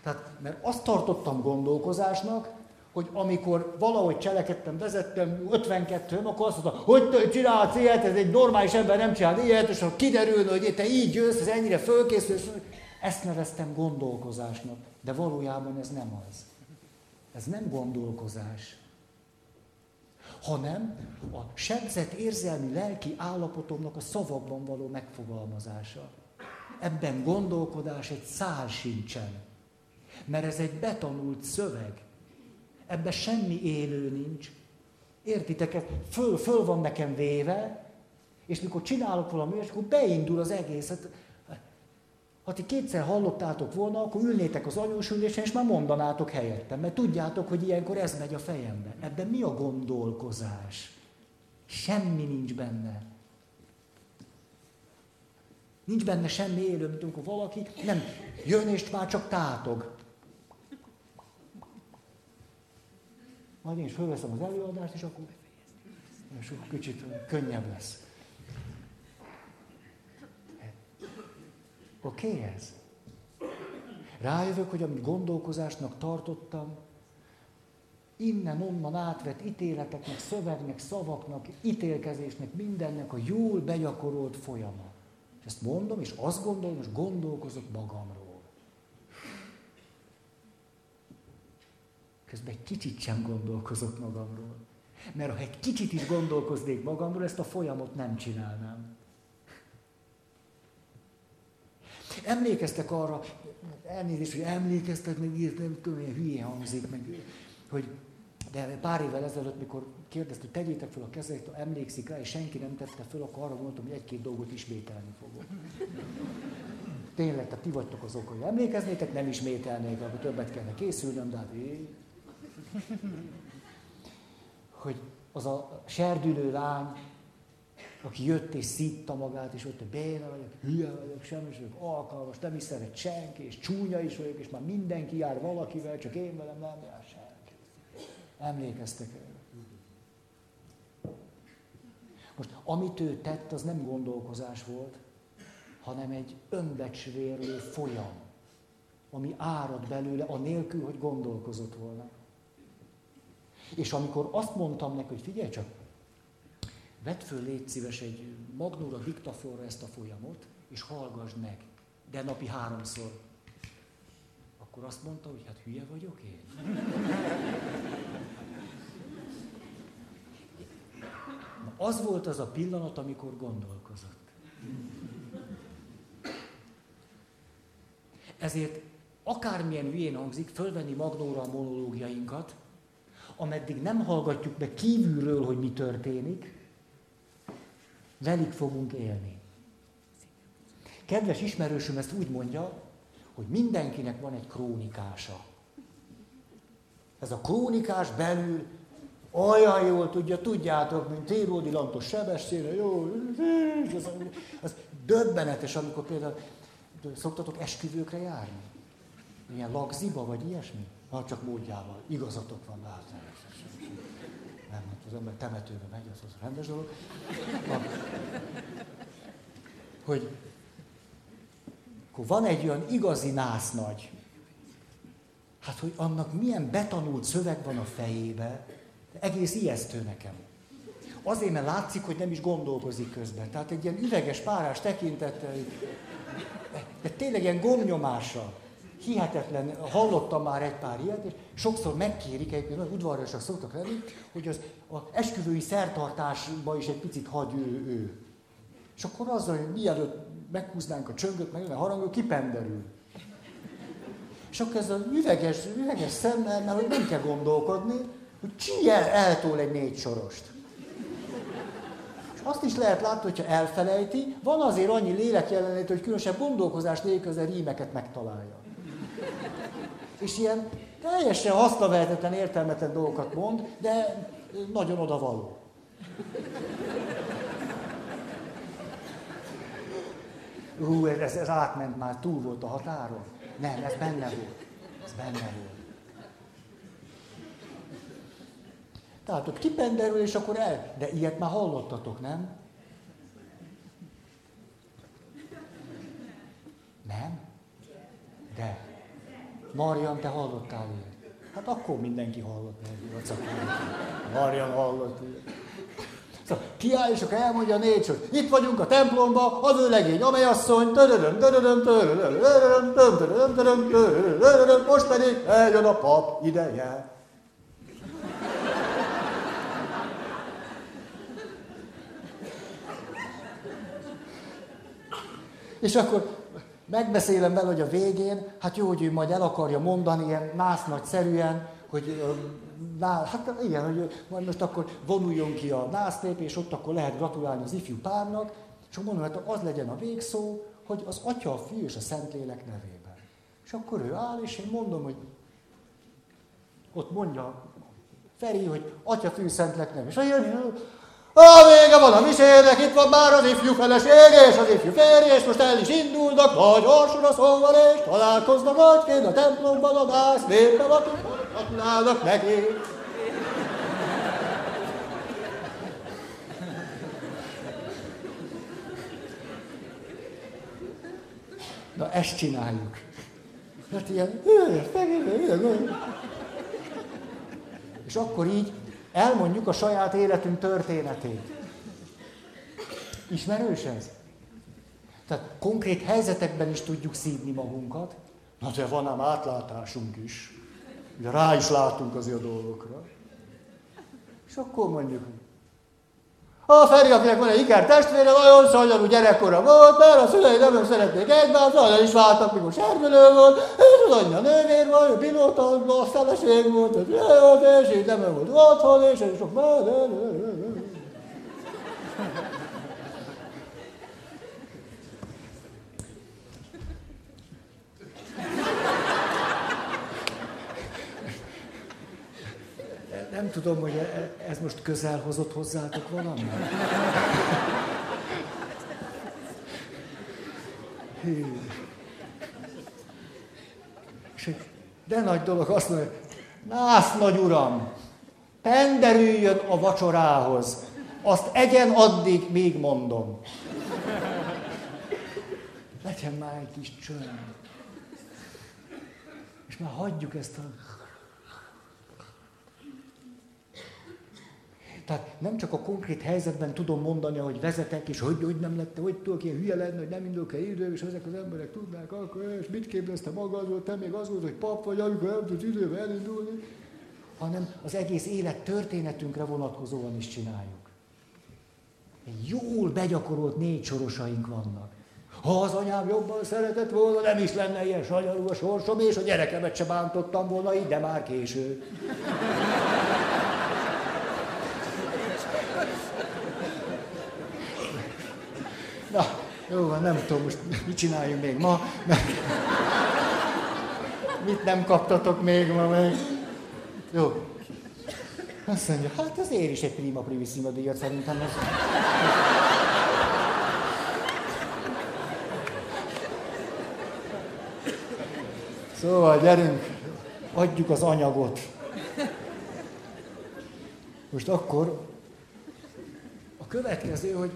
Tehát, mert azt tartottam gondolkozásnak, hogy amikor valahogy cselekedtem, vezettem 52-n, akkor azt mondta, hogy te csinálsz ilyet, ez egy normális ember nem csinál ilyet, és ha kiderül, hogy te így jössz, ez ennyire fölkészülsz, ezt neveztem gondolkozásnak, de valójában ez nem az. Ez nem gondolkozás, hanem a sebzett érzelmi lelki állapotomnak a szavakban való megfogalmazása. Ebben gondolkodás egy szál sincsen, mert ez egy betanult szöveg. Ebben semmi élő nincs. Értitek, föl van nekem véve, és mikor csinálok valami, és akkor beindul az egész. Ha ti kétszer hallottátok volna, akkor ülnétek az anyósülésen, és már mondanátok helyettem, mert tudjátok, hogy ilyenkor ez megy a fejembe. Ebben mi a gondolkozás? Semmi nincs benne. Nincs benne semmi élő, mint amikor valaki nem jön, és már csak tátog. Majd én is fölveszem az előadást, és akkor kicsit könnyebb lesz. Oké ez? Rájövök, hogy amit gondolkozásnak tartottam, innen-onnan átvett ítéleteknek, szövegnek, szavaknak, ítélkezésnek, mindennek a jól begyakorolt folyama. És ezt mondom, és azt gondolom, és gondolkozok magamról. Közben egy kicsit sem gondolkozok magamról. Mert ha egy kicsit is gondolkoznék magamról, ezt a folyamot nem csinálnám. Emlékeztek arra, elnézést, hogy emlékeztek, meg írt, nem tudom, ilyen hülye hangzik, meg hogy de pár évvel ezelőtt, mikor kérdeztük, hogy tegyétek fel a kezét, ha emlékszik rá, és senki nem tette fel, akkor arra gondoltam, hogy egy-két dolgot ismételni fogok. Tényleg, tehát ti vagytok az okai. Emlékeznétek, nem ismételnék, akkor többet kellene készülnöm, de hogy az a serdülő lány, aki jött és szívta magát, és ott, hogy béna vagyok, hülye vagyok, semmis vagyok, alkalmas, nem is szeret senki, és csúnya is vagyok, és már mindenki jár valakivel, csak én velem nem jár senki. Emlékeztek erre. Most, amit ő tett, az nem gondolkozás volt, hanem egy önbecsvérlő folyam, ami árad belőle, anélkül, hogy gondolkozott volna. És amikor azt mondtam neki, hogy figyelj csak, vedd föl, légy szíves, egy magnóra, diktafónra ezt a folyamot, és hallgasd meg, de napi 3-szor. Akkor azt mondta, hogy hát hülye vagyok én. Na, az volt az a pillanat, amikor gondolkozott. Ezért akármilyen hülyén hangzik, fölvenni magnóra a monológiainkat, ameddig nem hallgatjuk be kívülről, hogy mi történik, velük fogunk élni. Kedves ismerősöm ezt úgy mondja, hogy mindenkinek van egy krónikása. Ez a krónikás belül olyan jól tudja, tudjátok, mint Téródi Lantos sebességre, jó, az döbbenetes, amikor például szoktatok esküvőkre járni? Ilyen lagziba, vagy ilyesmi? Na, csak módjával. Igazatok van, de hát nem, az ember temetőbe megy, az rendes dolog. Na, hogy akkor van egy olyan igazi násznagy, hát hogy annak milyen betanult szöveg van a fejébe, egész ijesztő nekem. Azért, mert látszik, hogy nem is gondolkozik közben. Tehát egy ilyen üveges párás tekintettel, de tényleg ilyen gomnyomással. Hihetetlen, hallottam már egy pár ilyet, és sokszor megkérik, egyébként nagy udvarjasak szoktak lenni, hogy az esküvői szertartásba is egy picit hagy ő. És akkor azzal, hogy mielőtt meghúznánk a csöngöt, meg a harangol, kipenderül. És akkor ez az üveges szemmel, mert hogy nem kell gondolkodni, hogy ki eltól egy 4 sorost. Azt is lehet látni, hogyha elfelejti, van azért annyi lélek jelenlét, hogy különösebb gondolkozás nélkül az rímeket megtalálja. És ilyen teljesen hasznavehetetlen, értelmetlen dolgokat mond, de nagyon odavaló. Hú, ez átment már, túl volt a határon. Nem, ez benne volt. Tehát ott kipenderül, és akkor el... De ilyet már hallottatok, nem? Nem? De. Marjan, te hallottál ilyet? Hát akkor mindenki hallott. Marjan hallott ilyet. Szóval kiáll, és akkor elmondja a 4 sort. Itt vagyunk a templomba, az ölegény, amely asszony, most pedig eljön a pap ideje. És akkor megbeszélem vele, hogy a végén, hát jó, hogy ő majd el akarja mondani ilyen násznagyszerűen, hogy hát igen, hogy majd most akkor vonuljon ki a násznép, és ott akkor lehet gratulálni az ifjú párnak, és mondom, hogy az legyen a végszó, hogy az Atya, a Fiú és a Szentlélek nevében. És akkor ő áll, és én mondom, hogy ott mondja Feri, hogy Atya, Fiú, Szentlélek nevében. És ilyen, a vége van a misének, itt van már az ifjú felesége és az ifjú férje, és most el is indulnak, nagy orsora szóval, és találkoznak nagyként a templomban, a násznépben, akik adnának neki. Na, ezt csináljuk. Hát ilyen, és akkor így elmondjuk a saját életünk történetét. Ismerős ez? Tehát konkrét helyzetekben is tudjuk szívni magunkat. Na de van ám átlátásunk is. Ugye rá is látunk azért a dolgokra. És akkor mondjuk, A Feriaknek van egy iker testvére, nagyon szanyarú gyerekkora volt, mert a szülei nem szeretnék egymást, nagyon is váltak, mikor serdülő volt, és az anyja nővér volt, ő pilóta, a szeleség volt, és így nem volt otthon, és sok már... Nem tudom, hogy ez most közel hozott hozzátok valamit. De nagy dolog azt mondja, nász nagy uram, penderüljön a vacsorához, azt egyen addig, még mondom. Legyen már egy kis csönd. És már hagyjuk ezt a... Tehát nem csak a konkrét helyzetben tudom mondani, hogy vezetek, és hogy nem lett, hogy tudok ilyen hülye lenni, hogy nem indulok el időben, és ezek az emberek tudnák akkor, és mit képezte magadról, te még az volt, hogy pap vagy, amikor nem tudsz időben elindulni, hanem az egész élet történetünkre vonatkozóan is csináljuk. Jól begyakorolt négy sorosaink vannak. Ha az anyám jobban szeretett volna, nem is lenne ilyen sanyarú a sorsom, és a gyerekemet se bántottam volna így, de már késő. Na, jó van, nem tudom most, mit csináljunk még ma, mit nem kaptatok még ma meg. Jó. Azt mondja, hát azért is egy prima primissima díjat szerintem az. Szóval gyerünk, adjuk az anyagot. Most akkor a következő, hogy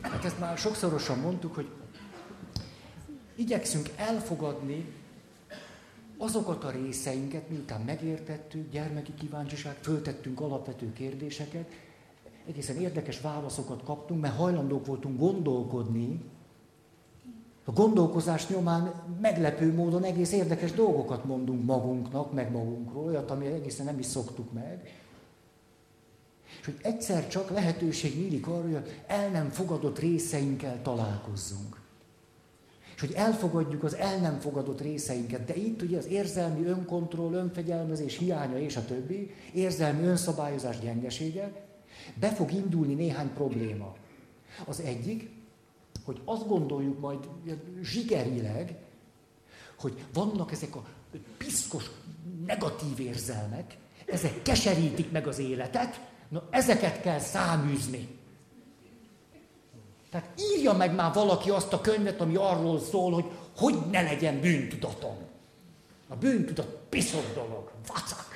hát ezt már sokszorosan mondtuk, hogy igyekszünk elfogadni azokat a részeinket, miután megértettük, gyermeki kíváncsiság, föltettünk alapvető kérdéseket, egészen érdekes válaszokat kaptunk, mert hajlandók voltunk gondolkodni. A gondolkozás nyomán meglepő módon egész érdekes dolgokat mondunk magunknak, meg magunkról, olyat, amit egészen nem is szoktuk meg. És hogy egyszer csak lehetőség nyílik arra, hogy el nem fogadott részeinkkel találkozzunk. És hogy elfogadjuk az el nem fogadott részeinket, de itt ugye az érzelmi önkontroll, önfegyelmezés hiánya és a többi, érzelmi önszabályozás gyengesége, be fog indulni néhány probléma. Az egyik, hogy azt gondoljuk majd zsigerileg, hogy vannak ezek a piszkos, negatív érzelmek, ezek keserítik meg az életet, na, ezeket kell száműzni. Tehát írja meg már valaki azt a könyvet, ami arról szól, hogy ne legyen bűntudatom. A bűntudat piszok dolog, vacak.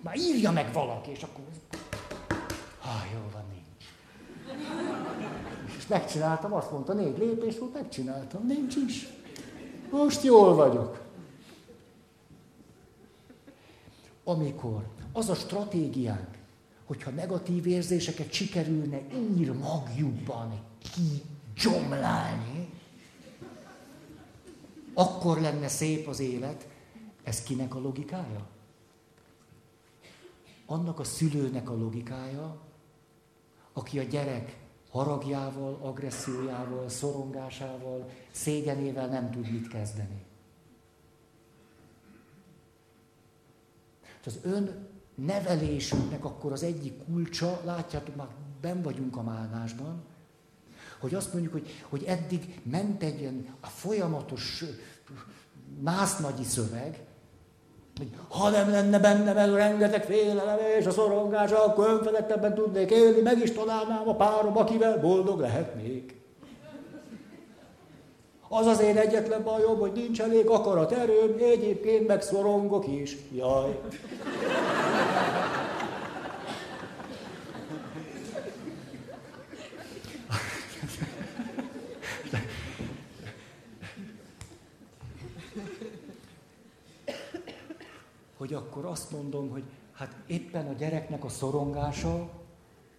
Már írja meg valaki, és akkor... jól van, nincs. És megcsináltam, azt mondta, 4 lépés volt, megcsináltam, nincs is. Most jól vagyok. Amikor az a stratégiánk, hogyha negatív érzéseket sikerülne magjukban kigyomlálni, akkor lenne szép az élet. Ez kinek a logikája? Annak a szülőnek a logikája, aki a gyerek haragjával, agressziójával, szorongásával, szégyenével nem tud mit kezdeni. Az ön nevelésünknek akkor az egyik kulcsa, látjátok, már benn vagyunk a málnásban, hogy azt mondjuk, hogy eddig ment egy ilyen a folyamatos násznagyi szöveg, hogy ha nem lenne bennem el rengeteg félelem és a szorongás, akkor önfeledtebben tudnék élni, meg is találnám a párom, akivel boldog lehetnék. Az az én egyetlen bajom, hogy nincs elég akaraterőm, egyébként meg szorongok is. Jaj! Hogy akkor azt mondom, hogy hát éppen a gyereknek a szorongása,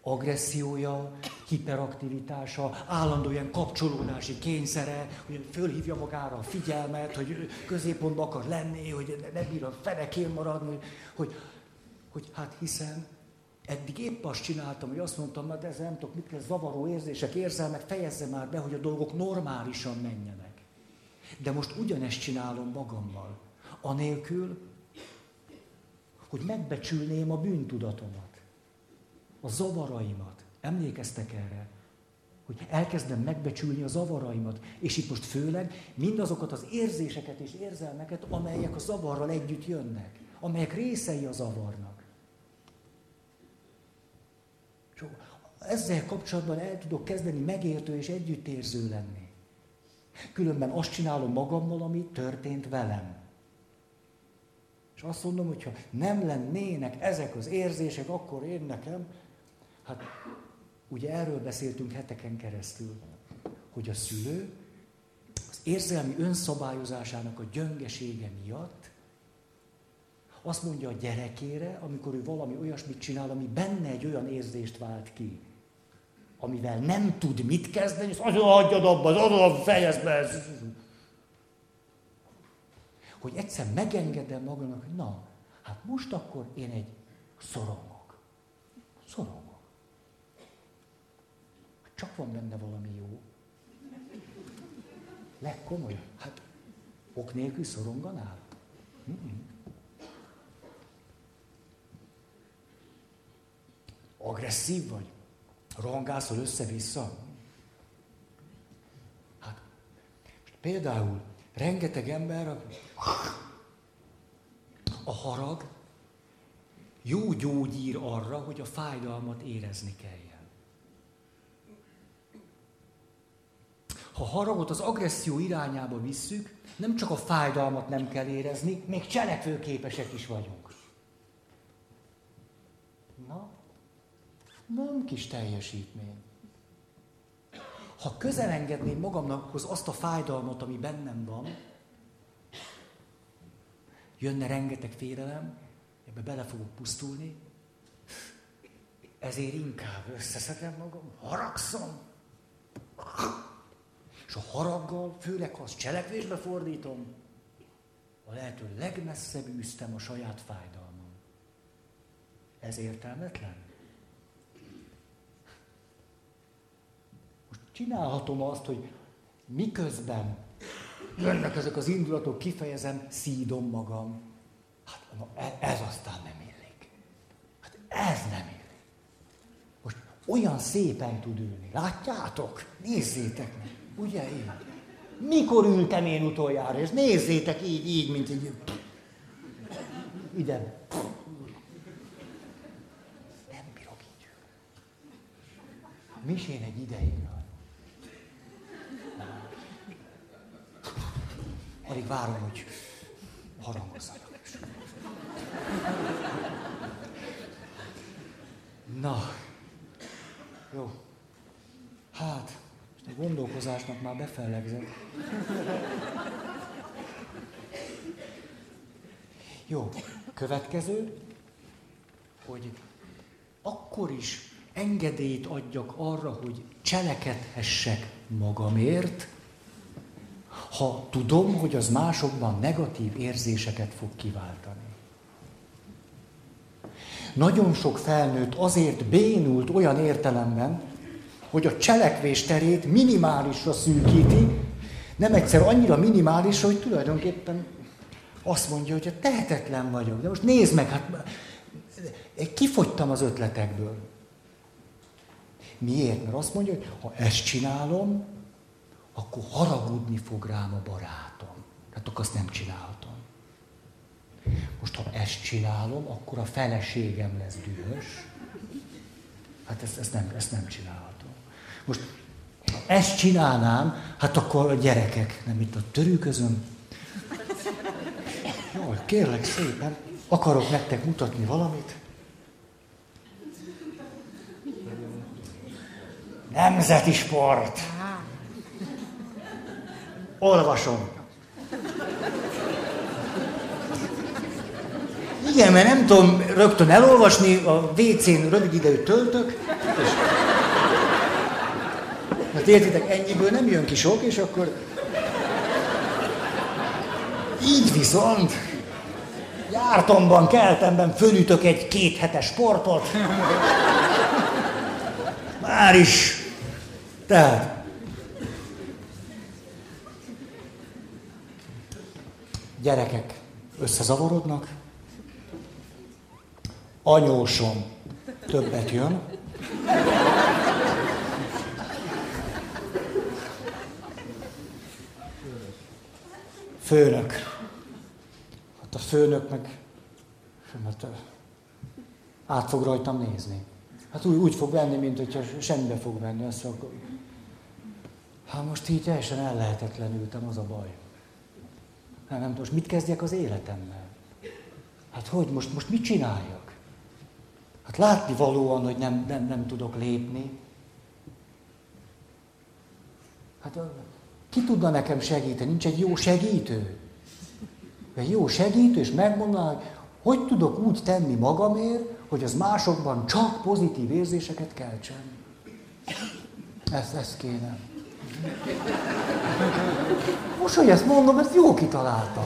agressziója, hiperaktivitása, állandó ilyen kapcsolódási kényszere, hogy fölhívja magára a figyelmet, hogy középpontba akar lenni, hogy ne bír a fenekén maradni, hogy hát hiszen eddig épp azt csináltam, hogy azt mondtam, de ez nem tudok, mit kell, zavaró érzések, érzelmek, fejezze már be, hogy a dolgok normálisan menjenek. De most ugyanezt csinálom magammal, anélkül, hogy megbecsülném a bűntudatomat, a zavaraimat. Emlékeztek erre? Hogy elkezdem megbecsülni a zavaraimat, és itt most főleg mindazokat az érzéseket és érzelmeket, amelyek a zavarral együtt jönnek, amelyek részei a zavarnak. Ezzel kapcsolatban el tudok kezdeni megértő és együttérző lenni. Különben azt csinálom magammal, ami történt velem. És azt mondom, hogy ha nem lennének ezek az érzések, akkor én nekem, hát ugye erről beszéltünk heteken keresztül, hogy a szülő az érzelmi önszabályozásának a gyöngesége miatt azt mondja a gyerekére, amikor ő valami olyasmit csinál, ami benne egy olyan érzést vált ki, amivel nem tud mit kezdeni, és azon hagyjad abba, azon fejezd be. Hogy egyszer megengedem magamnak, hogy na, hát most akkor én egy szorongok. Csak van benne valami jó. Legkomolyabb. Hát ok nélkül szoronganál? Agresszív vagy? Rangászol össze-vissza? Hát, most például rengeteg ember a harag jó gyógyír arra, hogy a fájdalmat érezni kell. Ha haragot az agresszió irányába visszük, nem csak a fájdalmat nem kell érezni, még cselekvőképesek is vagyunk. Na, nem kis teljesítmény. Ha közel engedném magamnak azt a fájdalmat, ami bennem van, jönne rengeteg félelem, ebbe bele fogok pusztulni, ezért inkább összeszedem magam, haragszom. És a haraggal, főleg ha azt cselekvésbe fordítom, a lehető legmesszebb űztem a saját fájdalmam. Ez értelmetlen? Most csinálhatom azt, hogy miközben jönnek ezek az indulatok, kifejezem, szídom magam. Hát ez aztán nem illik. Hát ez nem illik. Most olyan szépen tud ülni. Látjátok? Nézzétek meg! Ugye én? Mikor ültem én utoljára? És nézzétek így, mint egy... Ide. Nem bírok így. Misén egy ideig. Alig várom, hogy harangozzanak. Na. Jó. Hát... A gondolkozásnak már befellegzett. Jó, következő, hogy akkor is engedélyt adjak arra, hogy cselekedhessek magamért, ha tudom, hogy az másokban negatív érzéseket fog kiváltani. Nagyon sok felnőtt azért bénult olyan értelemben, hogy a cselekvés terét minimálisra szűkíti, nem egyszer annyira minimálisra, hogy tulajdonképpen azt mondja, hogy tehetetlen vagyok. De most nézd meg, hát kifogytam az ötletekből. Miért? Mert azt mondja, hogy ha ezt csinálom, akkor haragudni fog rám a barátom. Hát akkor azt nem csinálhatom. Most ha ezt csinálom, akkor a feleségem lesz dühös. Hát ezt nem csinálhatom. Most, ha ezt csinálnám, hát akkor a gyerekek, nem itt a törülközöm. Jól, kérlek szépen, akarok nektek mutatni valamit. Nemzeti sport. Olvasom. Igen, mert nem tudom rögtön elolvasni, a WC-n rövid idejű töltök, és... Hát értitek, ennyiből nem jön ki sok, és akkor így viszont Jártomban, keltemben fölütök egy 2 hetes sportot. Már is. Tehát. Gyerekek összezavarodnak. Anyósom többet jön. Főnök. Hát a főnök meg... át fog rajtam nézni. Hát úgy fog venni, mint hogyha semmibe fog venni. Azt mondja, hát most így teljesen ellehetetlenültem, az a baj. Hát nem tudom, mit kezdjek az életemmel? Hát hogy most mit csináljak? Hát látni valóan, hogy nem tudok lépni. Hát ki tudna nekem segíteni? Nincs egy jó segítő? Egy jó segítő, és megmondaná, hogy tudok úgy tenni magamért, hogy az másokban csak pozitív érzéseket keltsen. Ezt kéne. Most, hogy ezt mondom, ezt jó kitaláltam.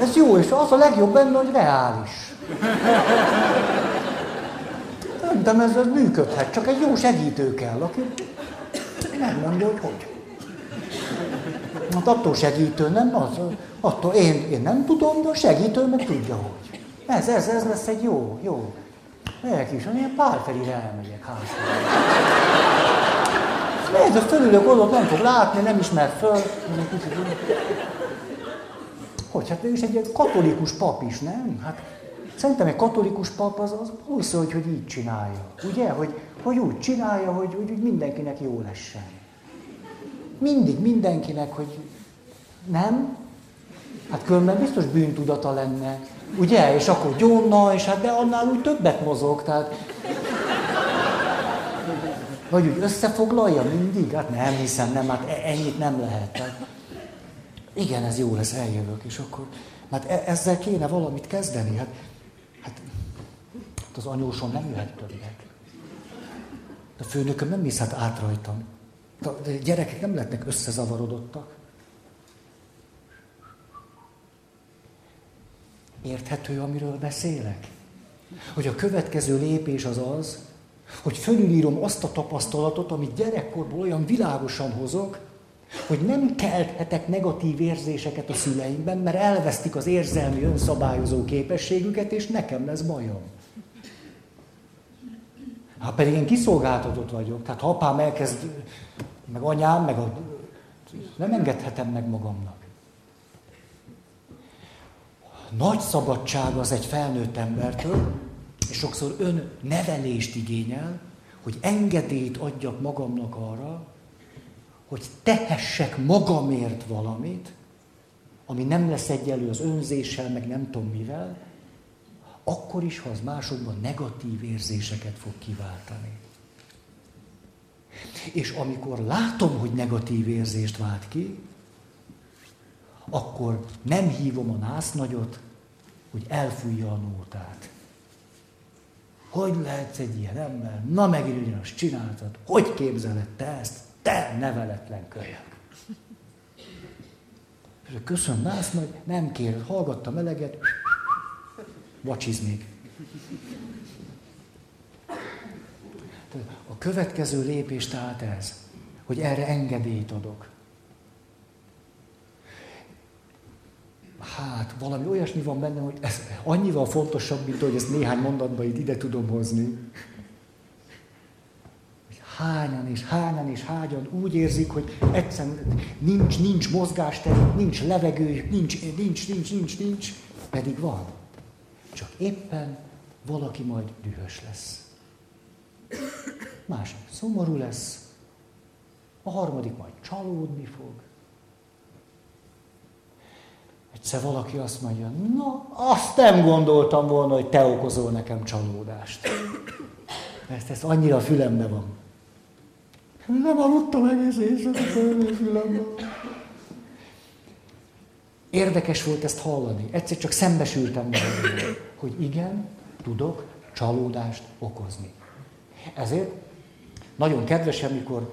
Ez jó, és az a legjobb benne, hogy reális. Szerintem ez működhet, csak egy jó segítő kell, aki megmondja, hogy hogy. Hát attól segítő nem az, attól én nem tudom, de a segítő meg tudja, hogy. Ez lesz egy jó. Melyek is, amilyen párfelire elmegyek házba. Nézd, azt örülök, ott nem fog látni, nem ismer föl. Hogy, hát ő is egy katolikus pap is, nem? Hát szerintem egy katolikus pap az valószínű, hogy így csinálja. Ugye? Hogy úgy csinálja, hogy mindenkinek jó lessen. Mindig mindenkinek, hogy nem? Hát különben biztos bűntudata lenne. Ugye? És akkor gyónna, és hát de annál úgy többet mozog, tehát... Vagy úgy összefoglalja mindig? Hát nem hiszem, hát ennyit nem lehet. Tehát, igen, ez jó lesz, eljövök, és akkor... Hát ezzel kéne valamit kezdeni, hát az anyósom nem jöhet többet. A főnököm nem hiszhet át rajtam. De gyerekek nem lehetnek összezavarodottak. Érthető, amiről beszélek? Hogy a következő lépés az az, hogy fölülírom azt a tapasztalatot, amit gyerekkorból olyan világosan hozok, hogy nem kelthetek negatív érzéseket a szüleimben, mert elvesztik az érzelmi önszabályozó képességüket, és nekem lesz bajom. Hát pedig én kiszolgáltatott vagyok, tehát ha apám elkezd, meg anyám, nem engedhetem meg magamnak. Nagy szabadság az egy felnőtt embertől, és sokszor önnevelést igényel, hogy engedélyt adjak magamnak arra, hogy tehessek magamért valamit, ami nem lesz egyenlő az önzéssel, meg nem tudom mivel, akkor is, ha az másokban negatív érzéseket fog kiváltani. És amikor látom, hogy negatív érzést vált ki, akkor nem hívom a násznagyot, hogy elfújja a nótát. Hogy lehetsz egy ilyen ember? Na megint ugyanazt csináltad. Hogy képzeled te ezt? Te neveletlen kölyök. Köszönöm, násznagy, nem kérlek, hallgattam eleget, vacsiz még. A következő lépés tehát ez, hogy erre engedélyt adok. Hát, valami olyasmi van bennem, hogy ez annyival fontosabb, mint hogy ezt néhány mondatban itt ide tudom hozni. Hogy hányan úgy érzik, hogy egyszerűen nincs mozgásterük, nincs levegőjük, nincs, pedig van. Csak éppen valaki majd dühös lesz. Másik szomorú lesz, a harmadik majd csalódni fog. Egyszer valaki azt mondja, na, azt nem gondoltam volna, hogy te okozol nekem csalódást. Ezt annyira fülembe van. Nem aludtam egész éjszakát, fülembe. Érdekes volt ezt hallani. Egyszer csak szembesültem magam, hogy igen, tudok csalódást okozni. Ezért nagyon kedves, amikor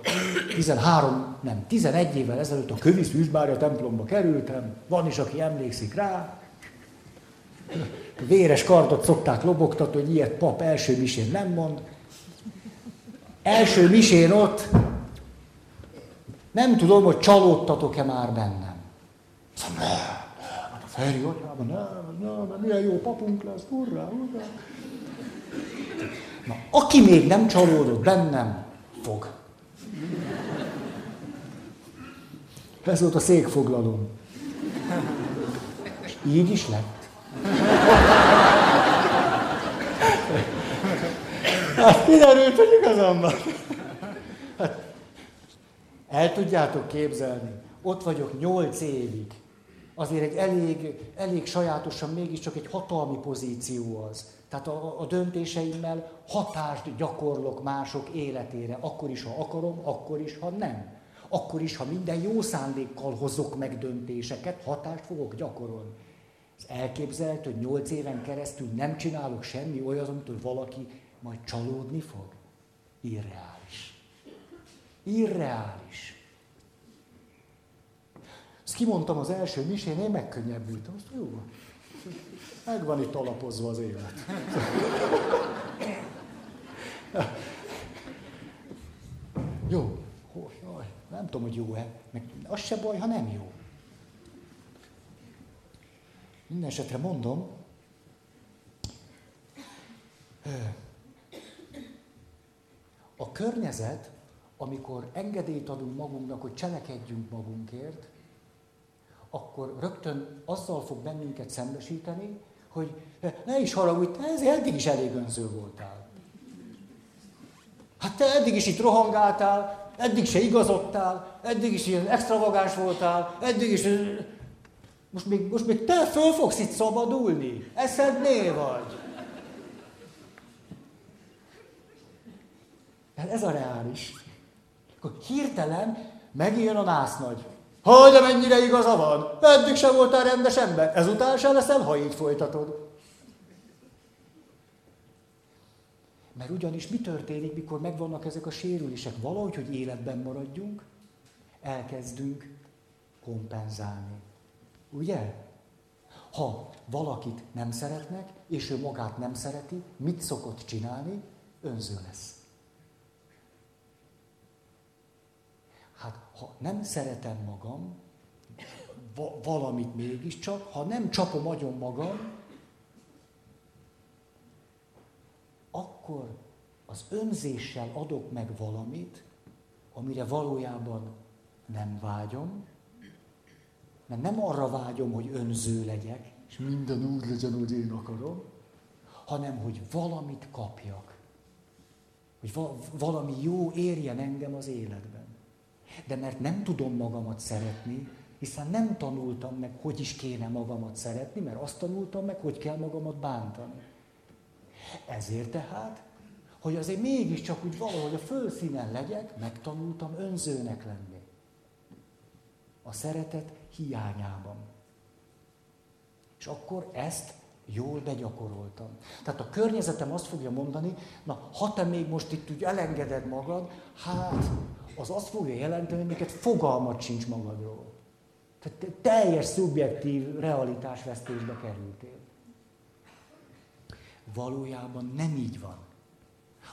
11 évvel ezelőtt a Kövisz Vizsbária templomba kerültem, van is, aki emlékszik rá, Véres kardot szokták lobogtatni, hogy ilyet pap első misén nem mond. Első misén ott, nem tudom, hogy csalódtatok-e már bennem. A Feri atyában, nem, milyen jó papunk lesz, hurrá, hurrá. Na, aki még nem csalódott bennem, fog. Ez volt a székfoglalom. És így is lett. Hát kiderült, hogy igazam van. Hát, el tudjátok képzelni, ott vagyok 8 évig. Azért egy elég sajátosan mégiscsak egy hatalmi pozíció az. Tehát a döntéseimmel hatást gyakorlok mások életére. Akkor is, ha akarom, akkor is, ha nem. Akkor is, ha minden jó szándékkal hozok meg döntéseket, hatást fogok gyakorolni. Ez elképzelhető, hogy 8 éven keresztül nem csinálok semmi olyat, amitől valaki majd csalódni fog? Irreális. Irreális. Ezt kimondtam az első misén, én megkönnyebbültem. Azt jó van. Meg van itt alapozva az élet. Jó. Nem tudom, hogy jó-e. Meg az se baj, ha nem jó. Minden esetre mondom, a környezet, amikor engedélyt adunk magunknak, hogy cselekedjünk magunkért, akkor rögtön azzal fog bennünket szembesíteni, hogy ne is haragudj, te ezért eddig is elég önző voltál. Hát te eddig is itt rohangáltál, eddig se igazodtál, eddig is ilyen extravagáns voltál, eddig is... Most még te föl fogsz itt szabadulni, eszednél vagy. Hát ez a reális. Akkor hirtelen megjön a násznagy. Haj, de mennyire igaza van, eddig sem voltál rendes ember, ezután sem leszel, ha így folytatod. Mert ugyanis mi történik, mikor megvannak ezek a sérülések? Valahogy, hogy életben maradjunk, elkezdünk kompenzálni. Ugye? Ha valakit nem szeretnek, és ő magát nem szereti, mit szokott csinálni? Önző lesz. Hát, ha nem szeretem magam, valamit mégiscsak, ha nem csapom agyon magam, akkor az önzéssel adok meg valamit, amire valójában nem vágyom, mert nem arra vágyom, hogy önző legyek, és minden úgy legyen, hogy én akarom, hanem, hogy valamit kapjak. Hogy valami jó érjen engem az életben. De mert nem tudom magamat szeretni, hiszen nem tanultam meg, hogy is kéne magamat szeretni, mert azt tanultam meg, hogy kell magamat bántani. Ezért tehát, hogy azért mégiscsak úgy valahogy a fölszínen legyek, megtanultam önzőnek lenni. A szeretet hiányában. És akkor ezt jól begyakoroltam. Tehát a környezetem azt fogja mondani, na, ha te még most itt úgy elengeded magad, hát az azt fogja jelenteni, hogy neked fogalmat sincs magadról. Tehát teljes szubjektív realitásvesztésbe kerültél. Valójában nem így van.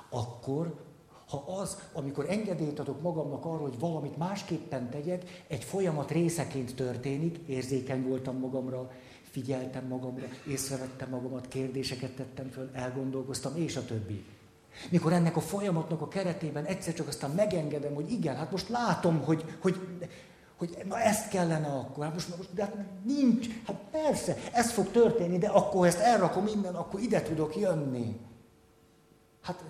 Akkor, ha az, amikor engedélyt adok magamnak arra, hogy valamit másképpen tegyek, egy folyamat részeként történik, érzékeny voltam magamra, figyeltem magamra, észrevettem magamat, kérdéseket tettem föl, elgondolkoztam, és a többi. Mikor ennek a folyamatnak a keretében egyszer csak aztán megengedem, hogy igen, hát most látom, hogy na ezt kellene akkor, hát most de hát nincs, hát persze, ez fog történni, de akkor ezt elrakom innen, akkor ide tudok jönni. Hát...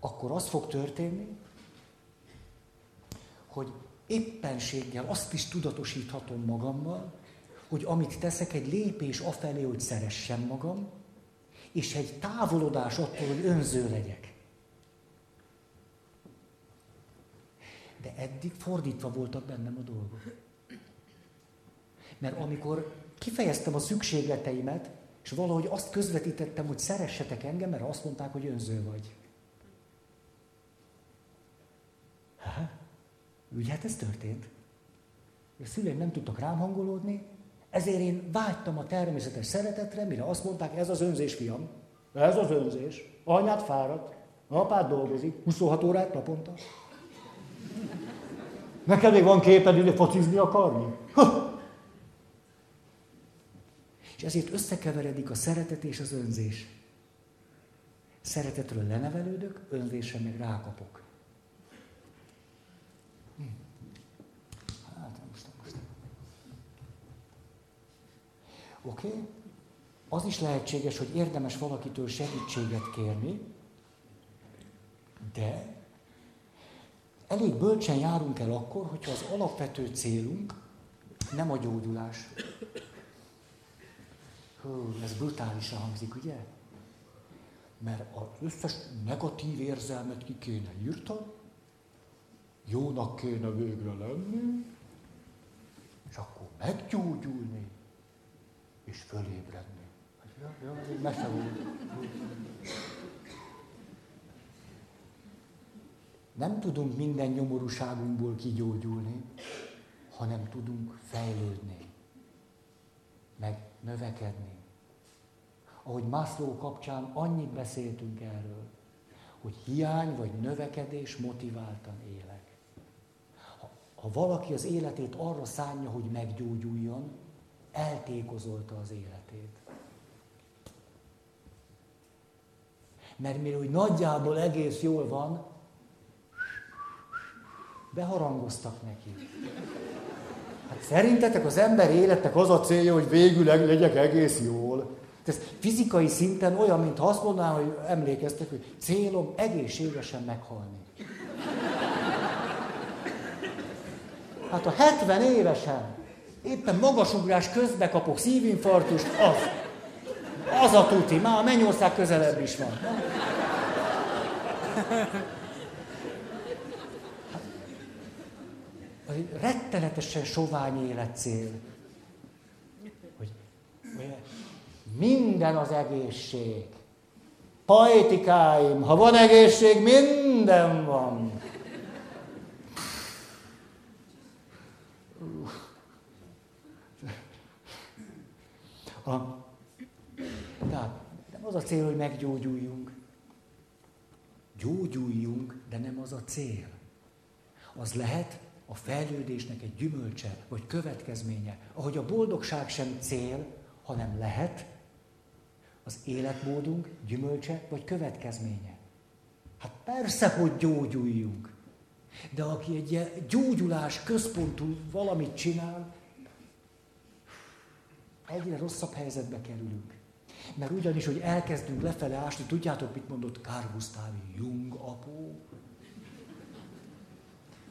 akkor az fog történni, hogy éppenséggel azt is tudatosíthatom magammal, hogy amit teszek, egy lépés afelé, hogy szeressem magam, és egy távolodás attól, hogy önző legyek. De eddig fordítva voltak bennem a dolgok. Mert amikor kifejeztem a szükségleteimet, és valahogy azt közvetítettem, hogy szeressetek engem, mert azt mondták, hogy önző vagy. Ugye, hát ez történt. A szüleim nem tudtak rám hangolódni, Ezért én vágytam a természetes szeretetre, mire azt mondták, ez az önzés, fiam. Ez az önzés. Anyád fáradt, apád dolgozik, 26 órát naponta. Neked még van képed, hogy focizni akarni? És ezért összekeveredik a szeretet és az önzés. Szeretetről lenevelődök, önzésre meg rákapok. Oké? Az is lehetséges, hogy érdemes valakitől segítséget kérni, de elég bölcsen járunk el akkor, hogyha az alapvető célunk nem a gyógyulás. Hú, ez brutálisan hangzik, ugye? Mert az összes negatív érzelmet ki kéne írtani, jónak kéne végre lenni, és akkor meggyógyulni, és fölébredni. Jó, mese volt. Nem tudunk minden nyomorúságunkból kigyógyulni, hanem tudunk fejlődni, meg növekedni. Ahogy Maslow kapcsán annyit beszéltünk erről, hogy hiány vagy növekedés motiváltan élek. Ha valaki az életét arra szánja, hogy meggyógyuljon, eltékozolta az életét. Mert mire úgy nagyjából egész jól van, beharangoztak neki. Hát szerintetek az ember életnek az a célja, hogy végül legyek egész jól. Ez fizikai szinten olyan, mintha azt mondanám, hogy emlékeztek, hogy célom egészségesen meghalni. Hát a 70 évesen éppen magasugrás közbe kapok szívinfarktust, az a tuti, már a Mennyország közelebb is van. Hát, rettenetesen sovány életcél. Hogy minden az egészség. Poetikáim, ha van egészség, minden van. Tehát nem az a cél, hogy meggyógyuljunk. Gyógyuljunk, de nem az a cél. Az lehet a fejlődésnek egy gyümölcse, vagy következménye. Ahogy a boldogság sem cél, hanem lehet az életmódunk gyümölcse, vagy következménye. Hát persze, hogy gyógyuljunk. De aki egy gyógyulás központú valamit csinál, egyre rosszabb helyzetbe kerülünk. Mert ugyanis, hogy elkezdünk lefele ásni, tudjátok, mit mondott Carl Gustav Jung apó?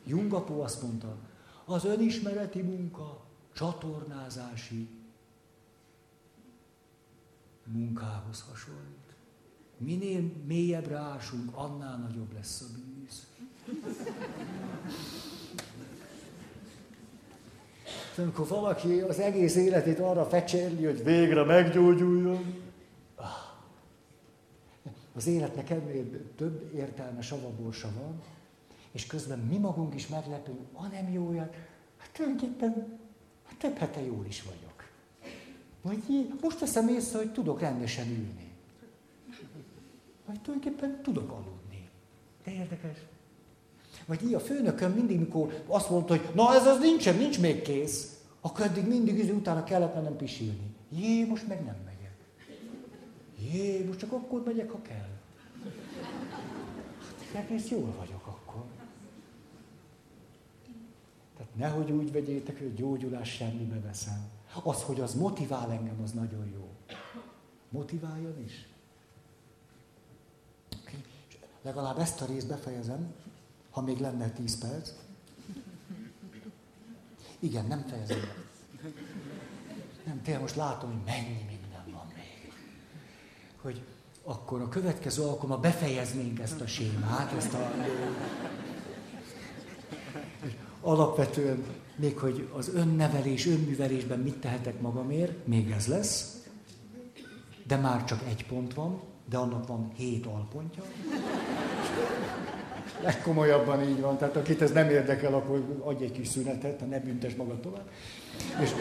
Jung apó azt mondta, az önismereti munka csatornázási munkához hasonlít. Minél mélyebbre ásunk, annál nagyobb lesz a bűz. Amikor valaki az egész életét arra fecserli, hogy végre meggyógyuljon, az életnek ennél több értelme savaborsa van, és közben mi magunk is meglepünk, nem jó olyan, hát tulajdonképpen több hete jól is vagyok. Most veszem észre, hogy tudok rendesen ülni. Vagy tulajdonképpen tudok aludni. De érdekes. Vagy így a főnököm mindig, mikor azt mondta, hogy na ez az nincsen, nincs még kész, akkor eddig mindig utána kellett mennem pisilni. Most meg nem megyek. Most csak akkor megyek, ha kell. Hát egész jól vagyok akkor. Tehát nehogy úgy vegyétek, hogy a gyógyulás semmibe veszem. Az, hogy az motivál engem, az nagyon jó. Motiváljon is. És legalább ezt a részt befejezem. Ha még lenne 10 perc. Igen, nem fejezem. Nem, tényleg most látom, hogy mennyi minden van még. Hogy akkor a következő alkalommal befejeznénk ezt a sémát, alapvetően még, hogy az önnevelés, önművelésben mit tehetek magamért, még ez lesz. De már csak 1 pont van, de annak van 7 alpontja. Legkomolyabban így van, tehát akit ez nem érdekel, akkor adj egy kis szünetet, ha ne büntes magad tovább. És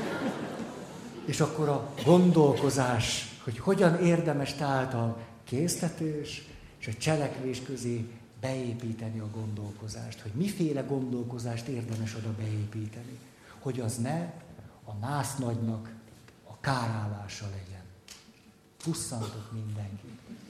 És akkor a gondolkozás, hogy hogyan érdemes tehát a késztetés és a cselekvés közé beépíteni a gondolkozást, hogy miféle gondolkozást érdemes oda beépíteni, hogy az ne a násznagynak a kárálása legyen. Pusszantok mindenkit.